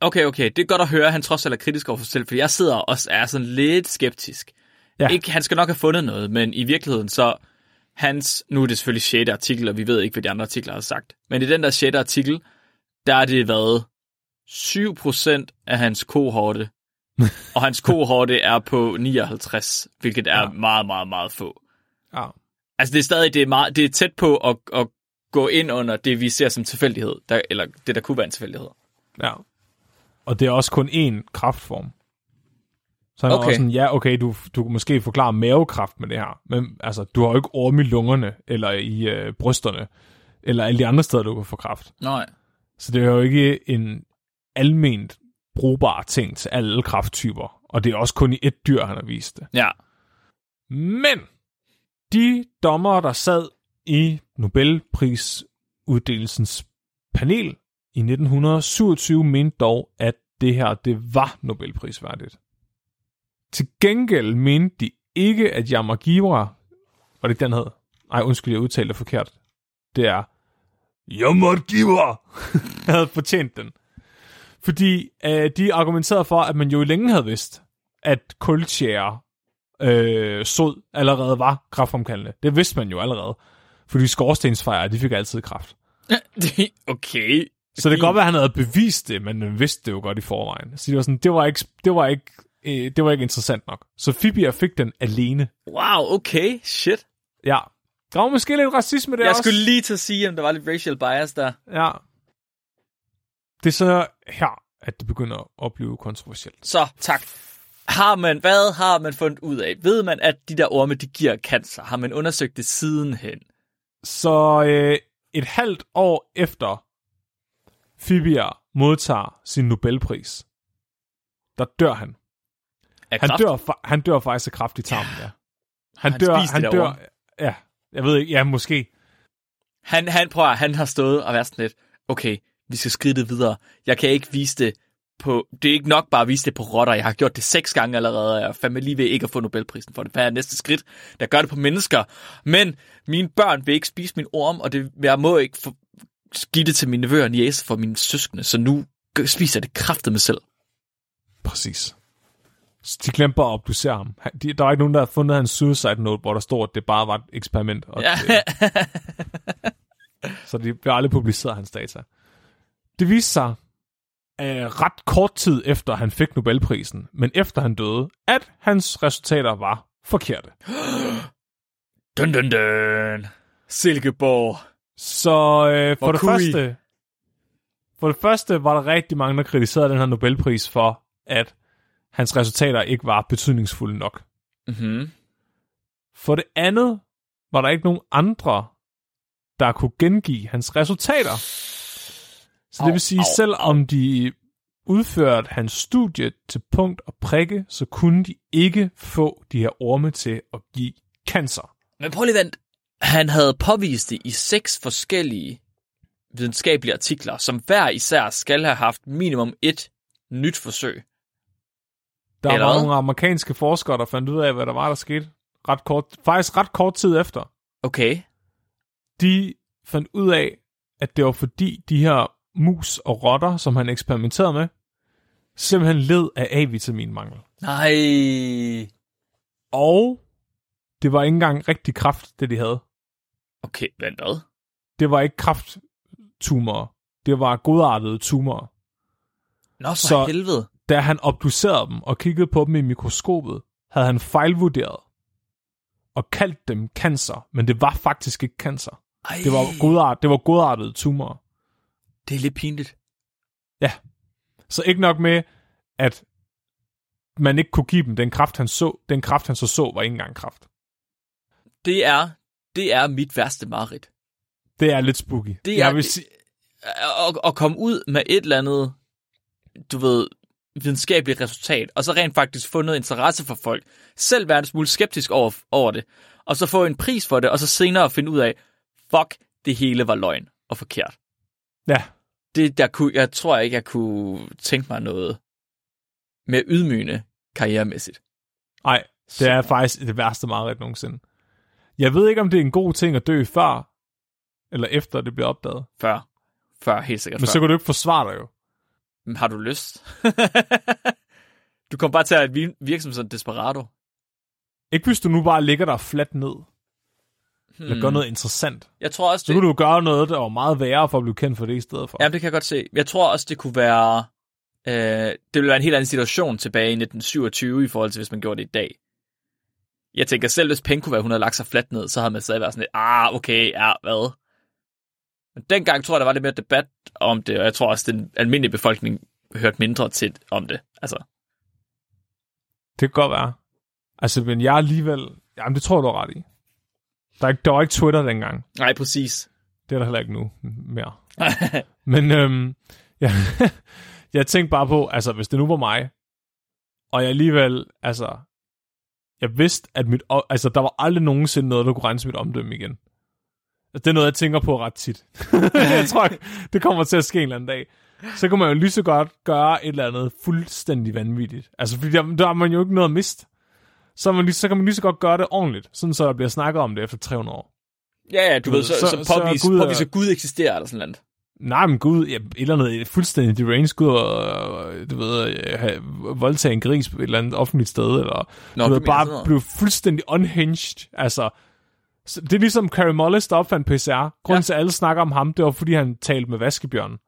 Okay, okay. Det er godt at høre, at han trods alt er kritisk over for sig selv, for jeg sidder og er sådan lidt skeptisk. Ja. Ikke, han skal nok have fundet noget, men i virkeligheden så hans, nu er det selvfølgelig sjette artikel, og vi ved ikke, hvad de andre artikler har sagt, men i den der sjette artikel, der har det været syv procent af hans kohorte, og hans kohorte er på nioghalvtreds, hvilket er ja. meget, meget, meget få. Ja. Altså det er stadig det er meget, det er tæt på at, at gå ind under det, vi ser som tilfældighed, der, eller det, der kunne være en tilfældighed. Ja. Og det er også kun én kræftform. Så han okay. er også sådan, ja, okay, du, du kan måske forklare mavekræft med det her, men altså, du har jo ikke orme i lungerne, eller i øh, brysterne, eller alle de andre steder, du kan få kræft. Nej. Så det er jo ikke en alment brugbar ting til alle kræfttyper, og det er også kun i et dyr, han har vist det. Ja. Men de dommere, der sad i Nobelprisuddelelsens panel i nitten syvogtyve, mente dog, at det her, det var Nobelprisværdigt. Til gengæld mente de ikke, at Yamagiwa, var det ikke den hed? Ej, undskyld, jeg udtalte det forkert. Det er Yamagiwa havde fortjent den. Fordi øh, de argumenterede for, at man jo længe havde vidst, at kultjære øh, sod allerede var kræftfremkaldende. Det vidste man jo allerede. Fordi skorstensfejere, de fik altid kræft. Okay. Så det kan godt være, at han havde bevist det, men man vidste det jo godt i forvejen. Så det var sådan, det var ikke, det var ikke, øh, det var ikke interessant nok. Så Fibiger fik den alene. Wow, okay, shit. Ja. Der var måske lidt racisme der også. Jeg skulle også lige til at sige, om der var lidt racial bias der. Ja. Det er så her, at det begynder at blive kontroversielt. Så, tak. Har man, hvad har man fundet ud af? Ved man, at de der orme, de giver cancer? Har man undersøgt det sidenhen? Så øh, et halvt år efter Fibiger modtager sin Nobelpris, der dør han. Han dør, han dør faktisk af kræft i tarmen, ja. Han, han dør, han dør, orme. Ja, jeg ved ikke, ja, måske. Han, han prøver, han har stået og været sådan lidt, okay, vi skal skride videre. Jeg kan ikke vise det på... Det er ikke nok bare at vise det på rotter. Jeg har gjort det seks gange allerede, og jeg er fandme lige ved ikke at få Nobelprisen for det. Hvad er næste skridt, der gør det på mennesker? Men mine børn vil ikke spise min orm, og det, jeg må ikke få, give det til mine nevøer og niece for mine søskende, så nu spiser jeg det kraftedme selv. Præcis. Så de glemte bare at obducere ham. Der var ikke nogen, der havde fundet hans suicide note, hvor der stod, at det bare var et eksperiment. Og ja. det, så de blev aldrig publiceret hans data. Det viste sig øh, ret kort tid efter, han fik Nobelprisen, men efter han døde, at hans resultater var forkerte. Dun dun dun! Silkeborg! Så øh, for, det første, for det første var der rigtig mange, der kritiserede den her Nobelpris for, at hans resultater ikke var betydningsfulde nok. Mm-hmm. For det andet var der ikke nogen andre, der kunne gengive hans resultater. Så det vil sige, at selv om de udførte hans studie til punkt og prikke, så kunne de ikke få de her orme til at give cancer. Men prøv lige vent. Han havde påvist det i seks forskellige videnskabelige artikler, som hver især skal have haft minimum et nyt forsøg. Der var nogle amerikanske forskere, der fandt ud af, hvad der var, der skete. Ret kort, faktisk ret kort tid efter. Okay. De fandt ud af, at det var fordi de her mus og rotter, som han eksperimenterede med, simpelthen led af A-vitaminmangel. Nej. Og det var ikke engang rigtig kræft, det de havde. Okay, hvad? Det var ikke kræfttumorer. det var godartede tumorer. Nå, for så helvede. Da han obducerede dem og kiggede på dem i mikroskopet, havde han fejlvurderet og kaldt dem cancer, men det var faktisk ikke cancer. Ej. Det var godart, det var godartede tumorer. Det er lidt pinligt. Ja. Så ikke nok med, at man ikke kunne give dem den kraft, han så. Den kraft, han så så, var ikke engang kraft. Det er, det er mit værste mareridt. Det er lidt spooky. Det er, Jeg vil sige... at, at komme ud med et eller andet, du ved, videnskabeligt resultat, og så rent faktisk få noget interesse for folk. Selv være en smule skeptisk over, over det, og så få en pris for det, og så senere finde ud af, fuck, det hele var løgn og forkert. Ja. Det, der kunne, jeg tror ikke, jeg kunne tænke mig noget mere ydmygende karrieremæssigt. Nej, det så. er faktisk det værste mareridt nogensinde. Jeg ved ikke, om det er en god ting at dø før, eller efter det bliver opdaget. Før. Før, helt sikkert. Men før. Så kan du ikke forsvare dig jo. Men har du lyst? Du kommer bare til at virke som sådan en desperado. Ikke hvis du nu bare ligger der fladt ned. Eller hmm. gør noget interessant. Jeg tror også, så det... kunne du gøre noget, der var meget værre for at blive kendt for det i stedet for. Jamen, det kan jeg godt se. Jeg tror også, det kunne være... Øh, det ville være en helt anden situation tilbage i nitten syvogtyve, i forhold til, hvis man gjorde det i dag. Jeg tænker, selv hvis penge kunne være, hun havde lagt sig fladt ned, så havde man stadig været sådan lidt, ah, okay, ja, hvad? Men dengang tror jeg, der var lidt mere debat om det, og jeg tror også, den almindelige befolkning hørte mindre til om det. Altså. Det kan godt være. Altså, men jeg alligevel... Jamen, det tror du er ret i. Der, er ikke, der var ikke Twitter dengang. Nej, præcis. Det er der heller ikke nu mere. Men øhm, ja, jeg tænkte bare på, altså, hvis det nu var mig, og jeg alligevel, altså... Jeg vidste, at mit, altså, der var aldrig nogensinde noget, der kunne rense mit omdømme igen. Det er noget, jeg tænker på ret tit. Jeg tror, det kommer til at ske en eller anden dag. Så kunne man jo lige så godt gøre et eller andet fuldstændig vanvittigt. Altså, fordi der, der har man jo ikke noget at miste. Så, man lige, så kan man lige så godt gøre det ordentligt, sådan så der bliver snakket om det efter tre hundrede år. Ja, ja, du, du ved, så, så, så, så påvise, Gud, påvise, at Gud eksisterer eller sådan noget. Nej, men Gud, ja, et eller andet fuldstændig deranged, Gud, og, du ved, have, voldtage en gris på et eller andet offentligt sted, eller Nå, du ved, bare blive fuldstændig unhinged, altså... Det er ligesom Carey Mullis, der opfandt P C R. Grunden ja. til, at alle snakker om ham, det var, fordi han talte med vaskebjørnen.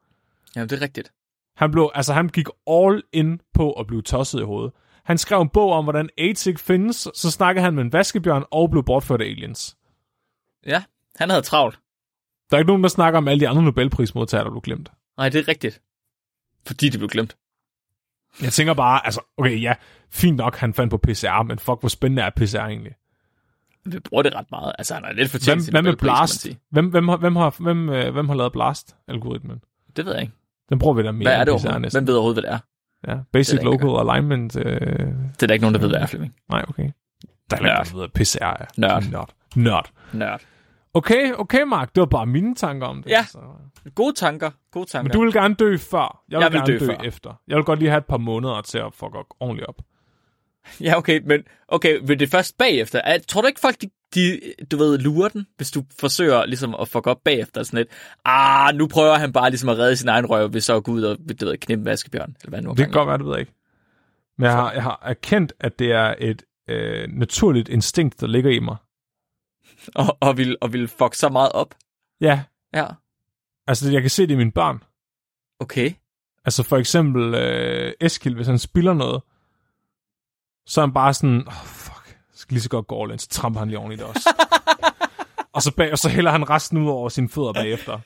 Jamen, det er rigtigt. Han, blev, altså, han gik all in på at blive tosset i hovedet. Han skrev en bog om, hvordan AIDS ikke findes, så snakkede han med en vaskebjørn og blev bortført af aliens. Ja, han havde travlt. Der er ikke nogen, der snakker om alle de andre Nobelprismodtagere, der blev glemt. Nej, det er rigtigt. Fordi de blev glemt. Jeg tænker bare, altså, okay, ja, fint nok, han fandt på P C R, men fuck, hvor spændende er P C R egentlig? Vi bruger det ret meget. Altså, han er lidt fortjent til Nobelprisen. Hvem, hvem, hvem, har, hvem, øh, hvem har lavet Blast-algoritmen? Det ved jeg ikke. Den bruger vi da mere. Hvad er det overhovedet? Hvem ved overhovedet, hvad det er? Ja, Basic det er Local Alignment. Øh... Det er der ikke nogen, der ved, hvad er, Flemming. Nej, okay. Der er ikke nogen, der ved, P C R er. Nørd. Nørd. Nørd. Nørd. Okay, okay, Mark. Det var bare mine tanker om det. Ja, altså. Gode tanker. Gode tanker. Men du vil gerne dø før. Jeg vil, jeg vil gerne dø, dø efter. Jeg vil godt lige have et par måneder til at fuck ordentligt op. Ja, okay, men okay, men det er først bagefter. Jeg tror du ikke folk, de, de, du ved, lurer den, hvis du forsøger ligesom at fuck op bagefter sådan lidt. Ah, nu prøver han bare ligesom at redde sin egen røv, hvis så går ud og, du ved, knippe vaskebjørn, eller hvad nu. Det kan godt være, det ved jeg ikke. Men jeg har, jeg har erkendt, at det er et øh, naturligt instinkt, der ligger i mig. Og, og, vil, og vil fuck så meget op? Ja. Ja. Altså, jeg kan se det i mine børn. Okay. Altså, for eksempel øh, Eskild, hvis han spiller noget, så er han bare sådan, oh, fuck, så skal lige så godt gå all in, så tramper han lige ordentligt også. og, så bag, og så hælder han resten ud over sine fødder bagefter.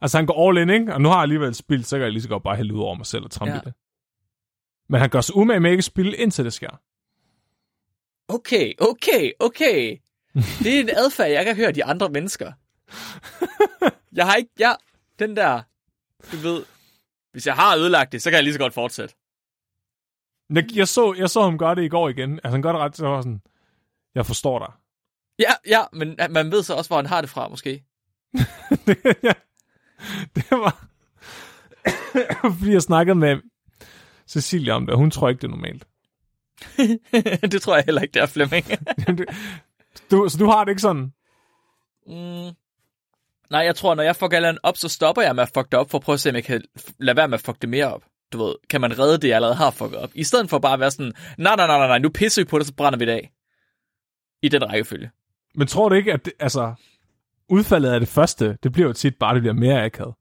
Altså han går all in, ikke? Og nu har jeg alligevel spildt, så kan jeg lige så godt bare hælde ud over mig selv og trampe ja. det. Men han gør sig umage med ikke at spille, indtil det sker. Okay, okay, okay. Det er en adfærd, jeg kan høre de andre mennesker. Jeg har ikke, jeg, den der, du ved, hvis jeg har ødelagt det, så kan jeg lige så godt fortsætte. Jeg, jeg, så, jeg så ham gøre det i går igen. Altså, han gør det ret, så var sådan, jeg forstår dig. Ja, ja, men man ved så også, hvor han har det fra, måske. det, ja. det var... Fordi jeg snakkede med Cecilia om det, hun tror ikke, det er normalt. Det tror jeg heller ikke, det er, Flemming. du, så du har det ikke sådan? Mm. Nej, jeg tror, når jeg fucker alt andet op, så stopper jeg med at fuck det op, for at prøve at se, om jeg kan lade være med at fuck det mere op. Du ved, kan man redde det, jeg allerede har fucket op? I stedet for bare at være sådan, nej, nej, nej, nej, nu pisser vi på det, så brænder vi det af. I den rækkefølge. Men tror du ikke, at det, altså, udfaldet af det første, det bliver jo tit bare, det bliver mere akavet.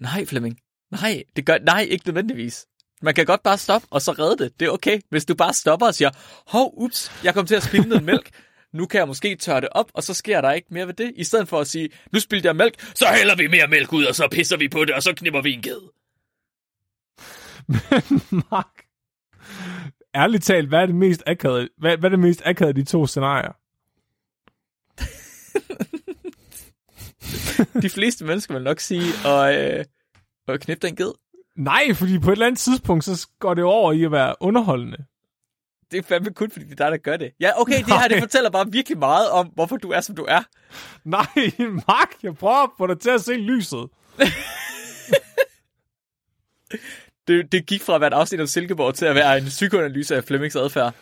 Nej, Flemming. Nej, det gør, nej, ikke nødvendigvis. Man kan godt bare stoppe, og så redde det. Det er okay, hvis du bare stopper og siger, hov, ups, jeg kom til at spilde noget mælk. Nu kan jeg måske tørre det op, og så sker der ikke mere ved det. I stedet for at sige, nu spilder jeg mælk, så hælder vi mere mælk ud, og så pisser vi på det, og så knipper vi en ged. Men Mark, ærligt talt, hvad er det mest akavede, hvad, hvad er det mest akavede af de to scenarier? De fleste mennesker vil nok sige, og, øh, og knip den ged. Nej, fordi på et eller andet tidspunkt, så går det over i at være underholdende. Det er fandme kun, fordi det er dig, der gør det. Ja, okay, det her, det fortæller bare virkelig meget om, hvorfor du er, som du er. Nej, Mark, jeg prøver at få dig til at se lyset. det, det gik fra at være et afsnit om Silkeborg til at være en psykoanalyse af Flemmings adfærd.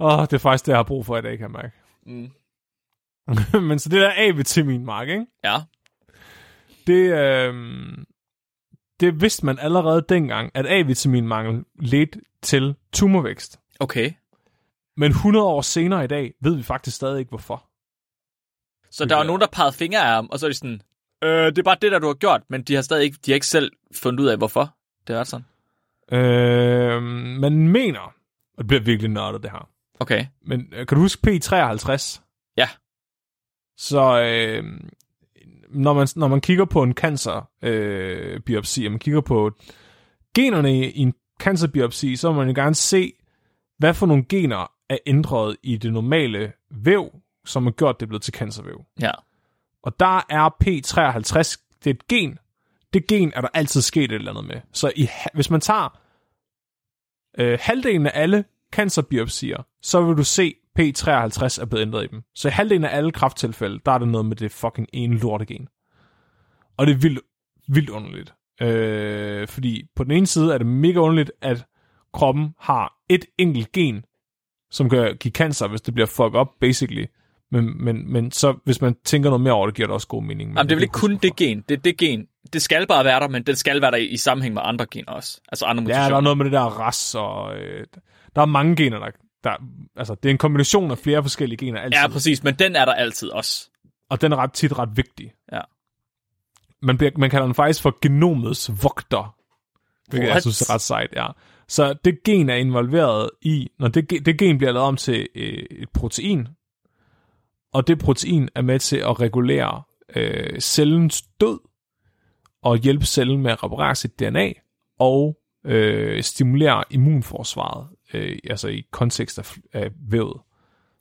Åh, oh, det er faktisk det, jeg har brug for i dag, kan jeg mærke. Mm. Men så det der A-vitamin, Mark, ikke? Ja. Det, øh, det vidste man allerede dengang, at A-vitaminmangel ledte til tumorvækst. Okay. Men hundrede år senere i dag, ved vi faktisk stadig ikke, hvorfor. Så der var nogen, der pegede fingre af ham, og så er de sådan, øh, det er bare det, der du har gjort, men de har stadig ikke, de har ikke selv fundet ud af, hvorfor. Det er ret sådan. Øh, man mener, og det bliver virkelig nørdet, det her. Okay. Men kan du huske P treoghalvtreds? Ja. Så øh, når, man, når man kigger på en cancerbiopsi, øh, og man kigger på generne i en cancerbiopsi, så må man jo gerne se, hvad for nogle gener er ændret i det normale væv, som har gjort, det er blevet til cancervæv. Ja. Og der er P treoghalvtreds, det er et gen. Det gen er der altid sket et eller andet med. Så i, hvis man tager øh, halvdelen af alle cancerbiopsier, så vil du se, P treoghalvtreds er blevet ændret i dem. Så i halvdelen af alle kræfttilfælde, der er der noget med det fucking ene lortegen. Og det er vildt, vildt underligt. Øh, fordi på den ene side er det mega underligt, at kroppen har et enkelt gen, som kan give cancer, hvis det bliver fucked up, basically. Men, men, men så, hvis man tænker noget mere over det, giver det også god mening. Jamen, det er vel ikke kun det gen. Det, det gen. Det skal bare være der, men det skal være der i, i sammenhæng med andre gener også. Altså andre mutationer. Ja, der er noget med det der ras, og øh, der er mange gener, der, der... Altså, det er en kombination af flere forskellige gener altid. Ja, præcis, men den er der altid også. Og den er ret tit ret vigtig. Ja. Man, bliver, man kalder den faktisk for genomets vogter. Hvilket jeg synes er ret sejt, ja. Så det gen er involveret i, når det, det gen bliver lavet om til et protein, og det protein er med til at regulere øh, cellens død, og hjælpe cellen med at reparere sit D N A, og øh, stimulere immunforsvaret, øh, altså i kontekst af, af vævet.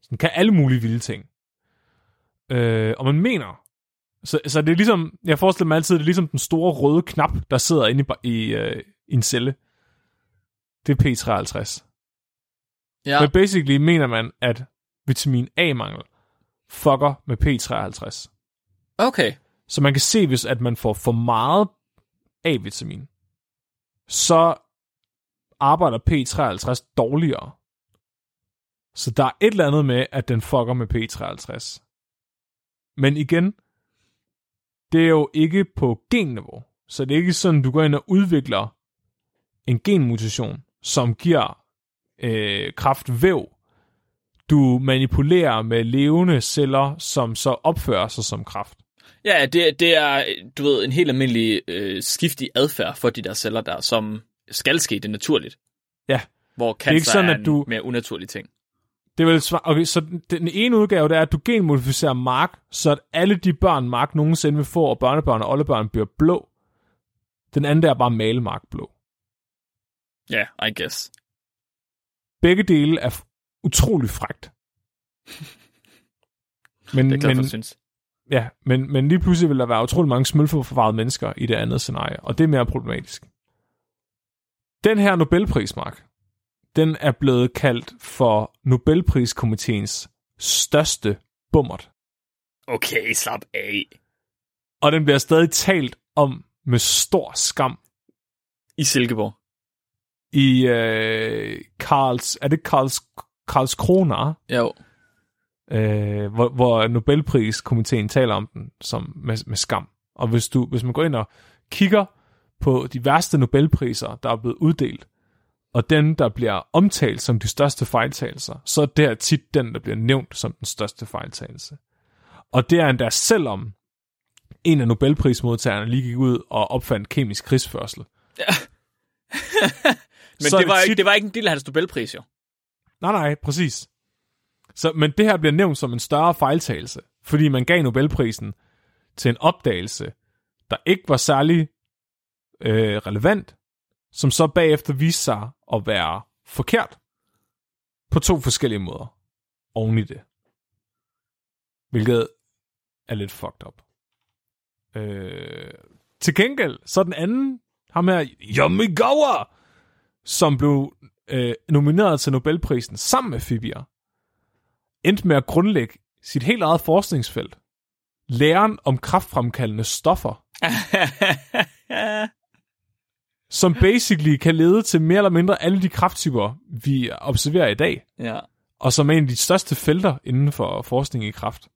Så den kan alle mulige vilde ting. Øh, og man mener, så, så det er ligesom, jeg forestiller mig altid, det er ligesom den store røde knap, der sidder inde i, i, øh, i en celle. Det er P treoghalvtreds. Ja. Men basically mener man, at vitamin A-mangel fucker med P treoghalvtreds. Okay. Så man kan se, hvis at man får for meget A-vitamin, så arbejder P treoghalvtreds dårligere. Så der er et eller andet med, at den fucker med P treoghalvtreds. Men igen, det er jo ikke på genniveau. Så det er ikke sådan, du går ind og udvikler en genmutation, som giver øh, kræftvæv. Du manipulerer med levende celler, som så opfører sig som kræft. Ja, det, det er, du ved, en helt almindelig øh, skiftig adfærd for de der celler der, som skal ske det naturligt. Ja. Hvor cancer det er, ikke sådan, er en at du... mere unaturlig ting. Det er vel svar... Okay, så den ene udgave, det er, at du genmodificerer Mark, så at alle de børn, Mark nogensinde vil få, og børnebørn og oldebørn bliver blå. Den anden der er bare male Mark blå. Ja, yeah, I guess. Begge dele er utrolig frækt. men, det er klart, men, synes. Ja, men, men lige pludselig vil der være utrolig mange smølforvarede mennesker i det andet scenarie, og det er mere problematisk. Den her Nobelpris, Mark, den er blevet kaldt for Nobelpriskomiteens største bummert. Okay, slap af. Og den bliver stadig talt om med stor skam. I Silkeborg. I øh, Karls... Er det Karls, Karlskrona? Jo. Øh, hvor, hvor Nobelpriskomiteen taler om den som, med, med skam. Og hvis, du, hvis man går ind og kigger på de værste Nobelpriser, der er blevet uddelt, og den, der bliver omtalt som de største fejltagelser, så er det tit den, der bliver nævnt som den største fejltagelse. Og det er endda selvom en af Nobelprismodtagerne lige gik ud og opfandt kemisk krigsførsel. Ja. Men det, det, var tit... ikke, det var ikke en del af hans Nobelpris, jo. Nej, nej, præcis. Så, men det her bliver nævnt som en større fejltagelse, fordi man gav Nobelprisen til en opdagelse, der ikke var særlig øh, relevant, som så bagefter viste sig at være forkert på to forskellige måder oven i det. Hvilket er lidt fucked up. Øh, til gengæld, så den anden, ham her, Yamagiwa, som blev øh, nomineret til Nobelprisen sammen med Fibiger, endte med at grundlægge sit helt eget forskningsfelt. Læren om kræftfremkaldende stoffer. Som basically kan lede til mere eller mindre alle de kræfttyper, vi observerer i dag. Ja. Og som er en af de største felter inden for forskning i kræft.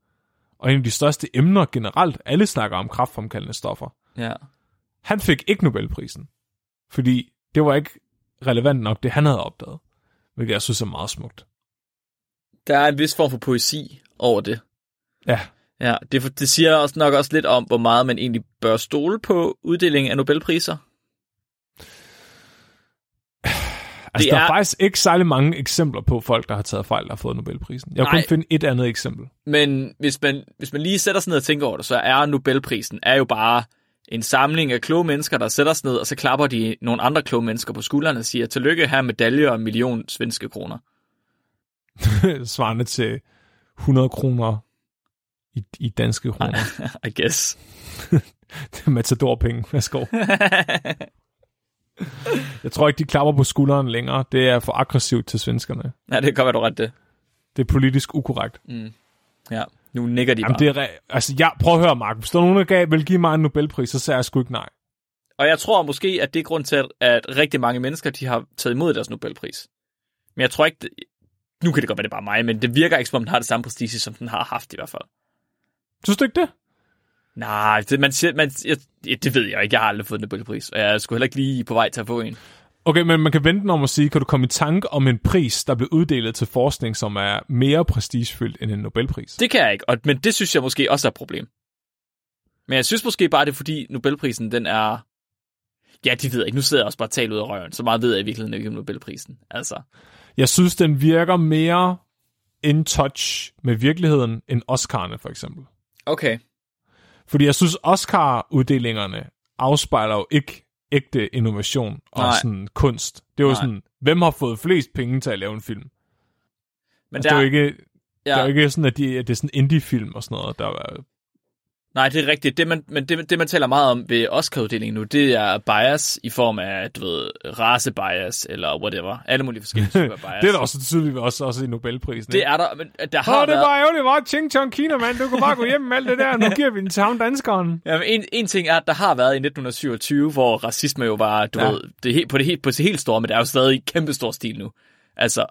Og en af de største emner generelt. Alle snakker om kræftfremkaldende stoffer. Ja. Han fik ikke Nobelprisen. Fordi det var ikke relevant nok, det han havde opdaget. Hvilket jeg synes er meget smukt. Der er en vis form for poesi over det. Ja. Ja, det, det siger også nok også lidt om, hvor meget man egentlig bør stole på uddelingen af Nobelpriser. Altså, det der er... er faktisk ikke særlig mange eksempler på folk, der har taget fejl, der har fået Nobelprisen. Jeg kunne finde et andet eksempel. Men hvis man, hvis man lige sætter sig ned og tænker over det, så er Nobelprisen er jo bare en samling af kloge mennesker, der sætter sig ned, og så klapper de nogle andre kloge mennesker på skuldrene og siger, tillykke her medalje og en million svenske kroner. Svarende til hundrede kroner i, i danske kroner. I guess. Det er matadorpenge. Værsgo. Jeg tror ikke, de klapper på skulderen længere. Det er for aggressivt til svenskerne. Ja, det kan være, du ret det. Det er politisk ukorrekt. Mm. Ja, nu nikker de. Jamen, bare. Det er re- altså, jeg, prøv at høre, Mark. Hvis der er nogen, der gav, vil give mig en Nobelpris, så sagde jeg sgu ikke nej. Og jeg tror måske, at det er grund til, at rigtig mange mennesker, de har taget imod deres Nobelpris. Men jeg tror ikke... Det... Nu kan det godt være, det bare mig, men det virker ikke, som om den har det samme prestige, som den har haft i hvert fald. Synes du ikke det? Nej, det, man, man, jeg, det ved jeg ikke. Jeg har aldrig fået en Nobelpris, og jeg skulle heller ikke lige på vej til at få en. Okay, men man kan vente om at sige, kan du komme i tanke om en pris, der blev uddelt til forskning, som er mere prestigefyldt end en Nobelpris? Det kan jeg ikke, og, men det synes jeg måske også er et problem. Men jeg synes måske bare, det er fordi Nobelprisen, den er... Ja, de ved jeg ikke. Nu sidder jeg også bare og taler ud af røven. Så meget ved jeg i virkeligheden ikke om Nobelprisen. Altså... Jeg synes, den virker mere in touch med virkeligheden end Oscar'erne, for eksempel. Okay. Fordi jeg synes, Oscar-uddelingerne afspejler jo ikke ægte innovation og nej. Sådan kunst. Det er jo nej. Sådan, hvem har fået flest penge til at lave en film? Men altså, der... Det er jo ikke, ja. Det er ikke sådan, at, de, at det er sådan indie-film og sådan noget, der er... Nej, det er rigtigt. Det, man, men det, det, man taler meget om ved Oscar-uddelingen nu, det er bias i form af, du ved, race-bias eller whatever. Alle mulige forskellige typer bias. Det er da også tydeligt også, også i Nobelprisen. Det ikke? Er der, men der har Åh, det var ærgerligt meget. Ching Chong Kina, mand. Du kan bare gå hjem med alt det der, nu giver vi den til ham danskeren. Ja, men en, en ting er, at der har været i nitten syvogtyve, hvor racisme jo var, du ja. Ved, det, på, det, på det helt store, men der er jo stadig i kæmpe stor stil nu. Altså,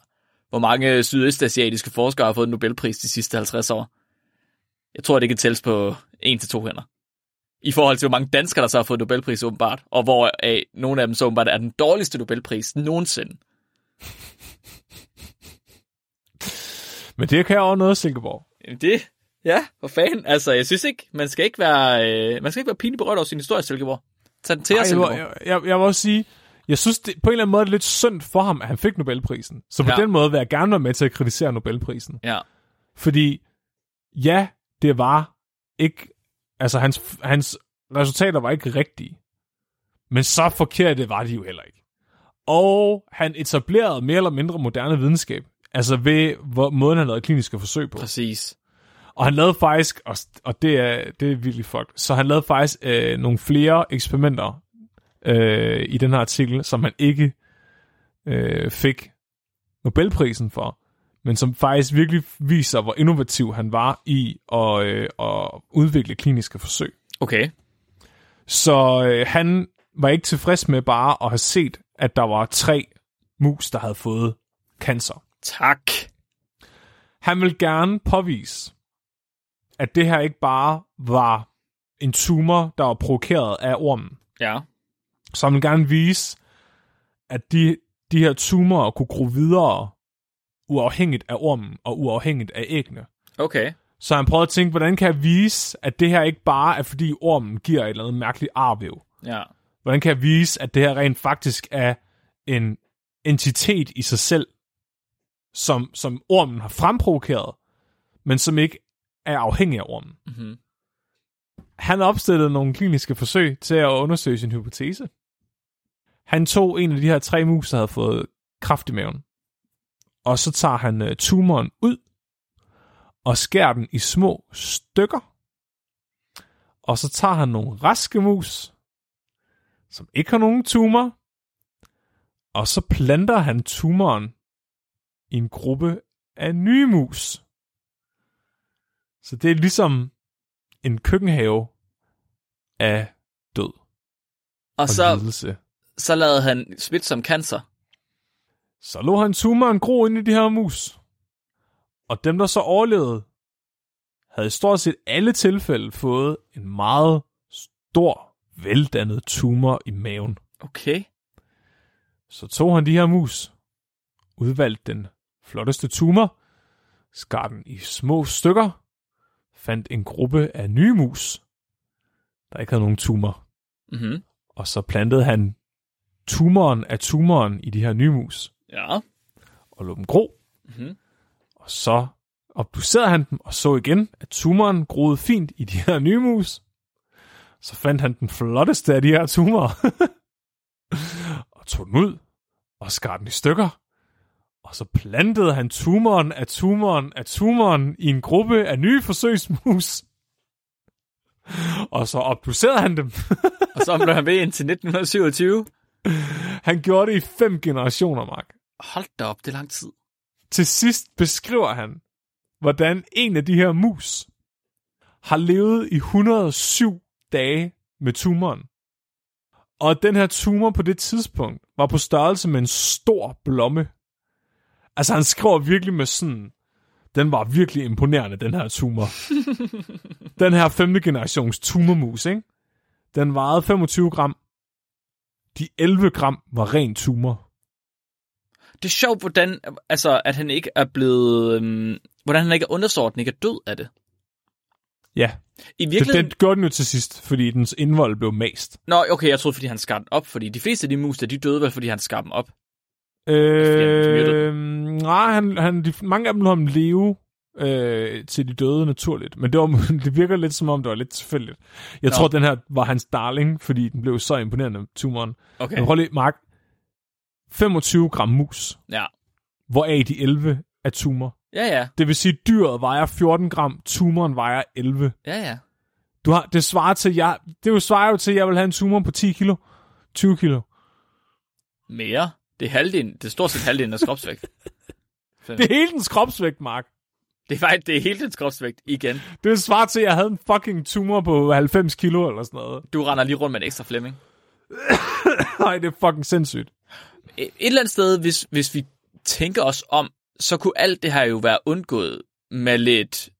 hvor mange sydøstasiatiske forskere har fået en Nobelpris de sidste halvtreds år? Jeg tror, det kan tælles på en til to hænder. I forhold til, hvor mange danskere, der så har fået Nobelpris åbenbart, og hvor af, nogle af dem så åbenbart er den dårligste Nobelpris nogensinde. Men det kan jo noget, Silkeborg. Det, ja, for fanden. Altså, jeg synes ikke, man skal ikke være, øh, man skal ikke være pinligt berørt over sin historie, Silkeborg. Tag den til jer, Silkeborg. Jeg, jeg, jeg vil også sige, jeg synes det, på en eller anden måde er lidt synd for ham, at han fik Nobelprisen. Så på ja. Den måde vil jeg gerne være med til at kritisere Nobelprisen. Ja. Fordi... Ja, det var ikke... Altså, hans, hans resultater var ikke rigtige. Men så forkerte var de jo heller ikke. Og han etablerede mere eller mindre moderne videnskab. Altså ved hvor, måden, han lavede kliniske forsøg på. Præcis. Og han lavede faktisk... Og, og det, er, det er virkelig fuck. Så han lavede faktisk øh, nogle flere eksperimenter øh, i den her artikel, som han ikke øh, fik Nobelprisen for. Men som faktisk virkelig viser, hvor innovativ han var i at, øh, at udvikle kliniske forsøg. Okay. Så øh, han var ikke tilfreds med bare at have set, at der var tre mus, der havde fået cancer. Tak. Han ville gerne påvise, at det her ikke bare var en tumor, der var provokeret af ormen. Ja. Så han ville gerne vise, at de, de her tumorer kunne gro videre, uafhængigt af ormen og uafhængigt af æggene. Okay. Så han prøvede at tænke, hvordan kan jeg vise, at det her ikke bare er, fordi ormen giver et eller andet mærkeligt arvæv. Ja. Hvordan kan jeg vise, at det her rent faktisk er en entitet i sig selv, som, som ormen har fremprovokeret, men som ikke er afhængig af ormen. Mm-hmm. Han opstillede nogle kliniske forsøg til at undersøge sin hypotese. Han tog en af de her tre mus, der havde fået kræft i maven, og så tager han tumoren ud, og skærer den i små stykker, og så tager han nogle raske mus, som ikke har nogen tumor, og så planter han tumoren i en gruppe af nye mus. Så det er ligesom en køkkenhave af død og, og så, lidelse. Så lavede han smitsom cancer. Så lå han tumoren gro ind i de her mus. Og dem, der så overlevede, havde i stort set alle tilfælde fået en meget stor, veldannet tumor i maven. Okay. Så tog han de her mus, udvalgte den flotteste tumor, skar den i små stykker, fandt en gruppe af nye mus, der ikke havde nogen tumor. Mm-hmm. Og så plantede han tumoren af tumoren i de her nye mus. Ja. Og lå dem gro. Mhm. Og så obducerede han dem og så igen, at tumoren groede fint i de her nye mus. Så fandt han den flotteste af de her tumorer. Og tog den ud og skar den i stykker. Og så plantede han tumoren af tumoren af tumoren i en gruppe af nye forsøgsmus. Og så obducerede han dem. Og så blev han ved indtil nitten syvogtyve. Han gjorde det i fem generationer, Mark. Hold da op, det er lang tid. Til sidst beskriver han, hvordan en af de her mus har levet i et hundrede og syv dage med tumoren. Og den her tumor på det tidspunkt var på størrelse med en stor blomme. Altså han skriver virkelig med sådan, den var virkelig imponerende, den her tumor. Den her femte generations tumormus, ikke? Den vejede femogtyve gram. De elleve gram var ren tumor. Det er sjovt, hvordan, altså, at han ikke er blevet... Øhm, hvordan han ikke er undersøgt, ikke er død af det. Ja. I virkeligheden... det, det gjorde den jo til sidst, fordi dens indvold blev mast. Nå, okay, jeg troede, fordi han skar den op. Fordi de fleste af de mus, der de døde, var fordi han skar dem op. Øh... Nej, han, han, de, mange af dem lå ham leve øh, til de døde naturligt. Men det, var, det virker lidt, som om det var lidt tilfældigt. Jeg Nå. tror, den her var hans darling, fordi den blev så imponerende, tumoren. Okay. Men prøv lige, Mark. femogtyve gram mus, ja. Hvoraf de elleve er tumor. Ja, ja. Det vil sige, at dyret vejer fjorten gram, tumoren vejer elleve. Ja, ja. Du har, det svarer til, jeg, det svarer jo til, at jeg vil have en tumor på ti kilo, tyve kilo. Mere? Det er halvdelen. Det er stort set halvdelen af kropsvægt. Det er hele dens kropsvægt, Mark. Det er faktisk det er hele dens kropsvægt igen. Det svarer til, at jeg havde en fucking tumor på halvfems kilo eller sådan noget. Du render lige rundt med en ekstra Flemming. Nej, det er fucking sindssygt. Et eller andet sted, hvis, hvis vi tænker os om, så kunne alt det her jo være undgået med lidt,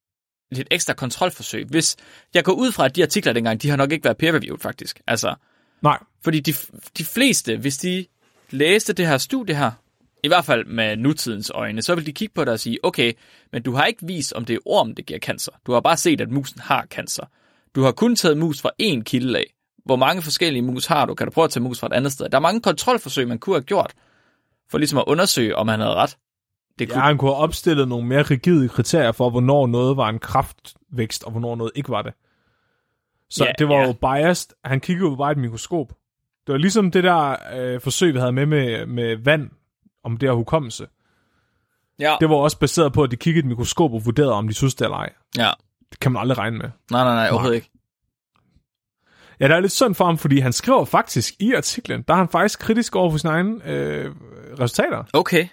lidt ekstra kontrolforsøg. Hvis jeg går ud fra, at de artikler dengang, de har nok ikke været peer-reviewed faktisk. Altså, nej. Fordi de, de fleste, hvis de læste det her studie her, i hvert fald med nutidens øjne, så ville de kigge på dig og sige, okay, men du har ikke vist, om det er orm, det giver cancer. Du har bare set, at musen har cancer. Du har kun taget mus fra én kilde af. Hvor mange forskellige mus har du? Kan du prøve at tage mus fra et andet sted? Der er mange kontrolforsøg, man kunne have gjort, for ligesom at undersøge, om han havde ret. Det kunne... Ja, han kunne have opstillet nogle mere rigide kriterier for, hvornår noget var en kraftvækst, og hvornår noget ikke var det. Så ja, det var ja. jo biased. Han kiggede jo bare et mikroskop. Det var ligesom det der øh, forsøg, vi havde med, med med vand, om det her hukommelse. Ja. Det var også baseret på, at de kiggede et mikroskop og vurderede, om de synes det eller ej. Ja. Det kan man aldrig regne med. Nej, nej, nej, overhovedet ikke. Ja, der er lidt synd for ham, fordi han skriver faktisk i artiklen, der er han faktisk kritisk over for sine egne øh, resultater. Okay.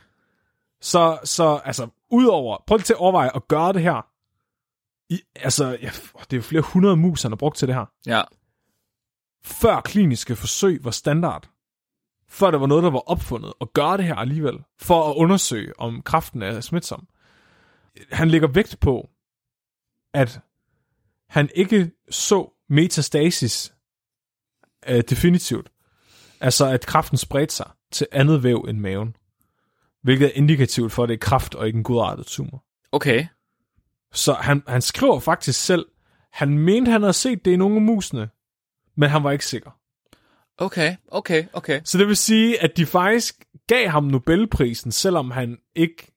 Så, så altså, udover, prøv lige til at overveje at gøre det her. I, altså, ja, det er jo flere hundrede mus, han har brugt til det her. Ja. Før kliniske forsøg var standard. Før der var noget, der var opfundet. Og gøre det her alligevel, for at undersøge, om kræften er smitsom. Han lægger vægt på, at han ikke så metastasis øh, definitivt. Altså, at kræften spredte sig til andet væv end maven. Hvilket er indikativt for, at det er kræft og ikke en godartet tumor. Okay. Så han, han skriver faktisk selv, han mente, han havde set det i nogle af musene, men han var ikke sikker. Okay, okay, okay. Så det vil sige, at de faktisk gav ham Nobelprisen, selvom han ikke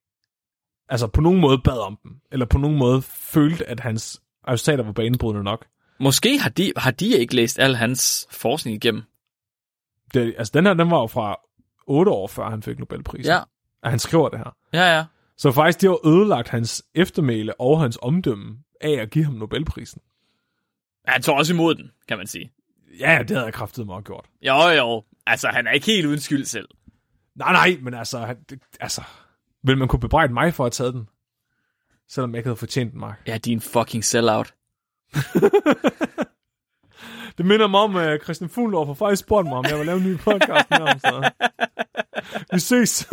altså på nogen måde bad om den, eller på nogen måde følte, at hans resultater var banebrydende nok. Måske har de, har de ikke læst al hans forskning igennem. Det, altså den her, den var jo fra otte år før han fik Nobelprisen. Ja. At han skriver det her. Ja, ja. Så faktisk, det har ødelagt hans eftermæle og hans omdømme af at give ham Nobelprisen. Ja, han tog også imod den, kan man sige. Ja, det havde jeg kraftigt meget gjort. Jo, jo. Altså, han er ikke helt uden skyld selv. Nej, nej, men altså... Han, det, altså vil man kunne bebrejde mig for at tage den? Selvom jeg ikke havde fortjent den, Mark. Ja, din fucking sellout. Det minder mig om, at Christian Fuglendorf har faktisk spurgt mig, om jeg vil lave en ny podcast med ham. Så. Vi ses.